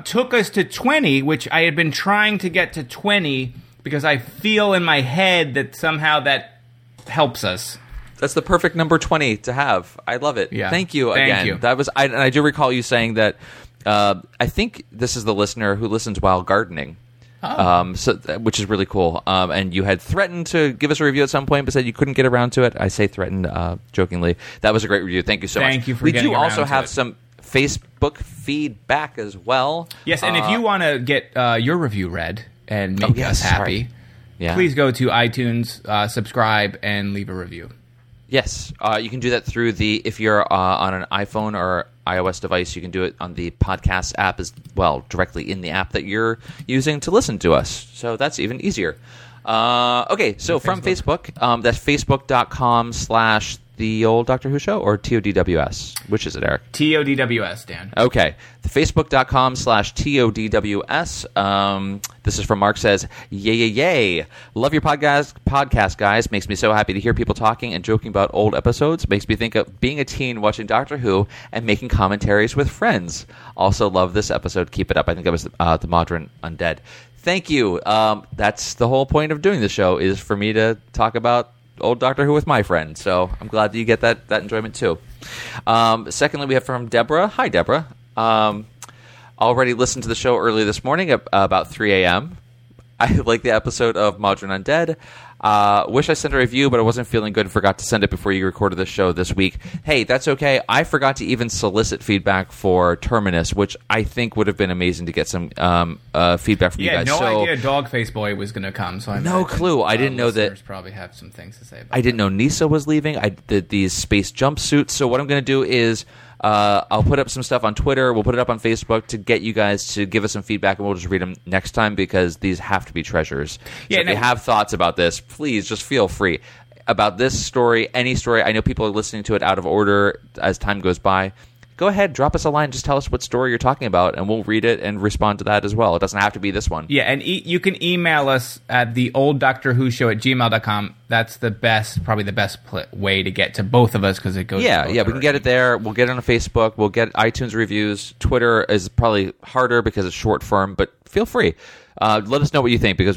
took us to 20, which I had been trying to get to 20, because I feel in my head that somehow that helps us. That's the perfect number 20 to have. I love it. Yeah. Thank you again. Thank you. That was, and I do recall you saying that... I think this is the listener who listens while gardening. Oh. Which is really cool. And you had threatened to give us a review at some point, but said you couldn't get around to it. I say threatened jokingly. That was a great review. Thank you so much. Thank you for getting around to it. We do also have some Facebook feedback as well. Yes, and if you want to get your review read and make us happy, yeah. Please go to iTunes, subscribe, and leave a review. Yes, you can do that through the, if you're on an iPhone or iOS device, you can do it on the podcast app as well, directly in the app that you're using to listen to us. So that's even easier. Okay, so from Facebook, that's facebook.com/The Old Doctor Who Show or TODWS. Which is it, Eric? TODWS, Dan. Okay. Facebook.com/TODWS. This is from Mark. Says, yay. Love your podcast, guys. Makes me so happy to hear people talking and joking about old episodes. Makes me think of being a teen watching Doctor Who and making commentaries with friends. Also love this episode. Keep it up. I think that was the Modern Undead. Thank you. That's the whole point of doing the show, is for me to talk about old Doctor Who with my friend, so I'm glad that you get that enjoyment too. Secondly, we have from Deborah. Hi, Deborah. Already listened to the show early this morning at about 3 a.m. I like the episode of Modern Undead. Wish I sent a review, but I wasn't feeling good and forgot to send it before you recorded the show this week. Hey, that's okay. I forgot to even solicit feedback for Terminus, which I think would have been amazing to get some feedback from you guys. Yeah, no idea Dogface Boy was going to come. So no clue. I didn't know that. Probably have some things to say about I didn't know Nyssa was leaving. I did these space jumpsuits. So what I'm going to do is... I'll put up some stuff on Twitter. We'll put it up on Facebook to get you guys to give us some feedback, and we'll just read them next time, because these have to be treasures. Yeah, so if you have thoughts about this, please just feel free. About this story, any story. I know people are listening to it out of order as time goes by. Go ahead, drop us a line. Just tell us what story you're talking about, and we'll read it and respond to that as well. It doesn't have to be this one. Yeah, and you can email us at theolddoctorwhoshow@gmail.com. That's the best, probably the best way to get to both of us, because it goes. Yeah, we can get it there. We'll get it on Facebook. We'll get iTunes reviews. Twitter is probably harder because it's short form, but feel free. Let us know what you think, because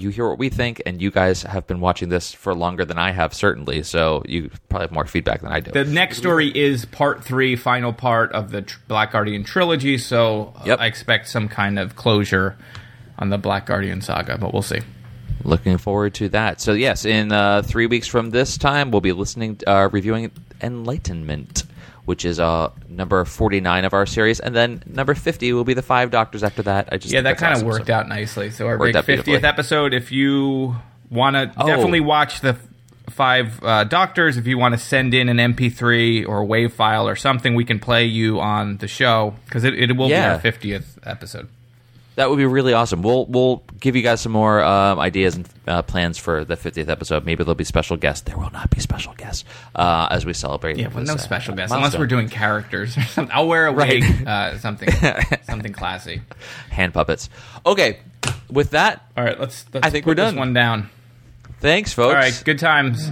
you hear what we think, and you guys have been watching this for longer than I have, certainly, so you probably have more feedback than I do. The next story is part 3, final part of the Black Guardian trilogy, so yep. I expect some kind of closure on the Black Guardian saga, but we'll see. Looking forward to that. So yes, in 3 weeks from this time, we'll be reviewing Enlightenment, which is number 49 of our series. And then number 50 will be the 5 Doctors after that. Yeah, that kind of awesome. Worked out nicely. So our big 50th episode, if you want to definitely watch the 5 Doctors, if you want to send in an MP3 or a WAV file or something, we can play you on the show, because it will be our 50th episode. That would be really awesome. We'll give you guys some more ideas and plans for the 50th episode. Maybe there'll be special guests. There will not be special guests as we celebrate. Yeah, well, no special guests unless we're doing characters or something. I'll wear a wig, something classy. Hand puppets. Okay, with that, all right. Let's I think we're done. This one down. Thanks, folks. All right, good times.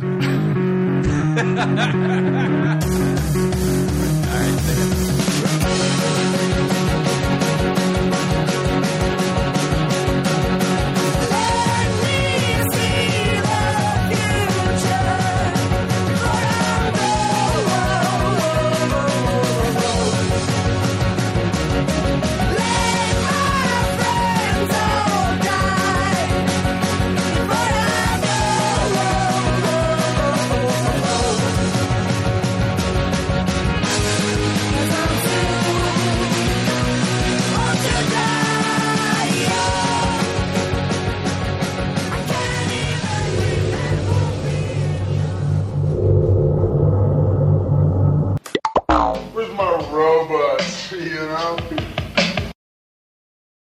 robots, you know?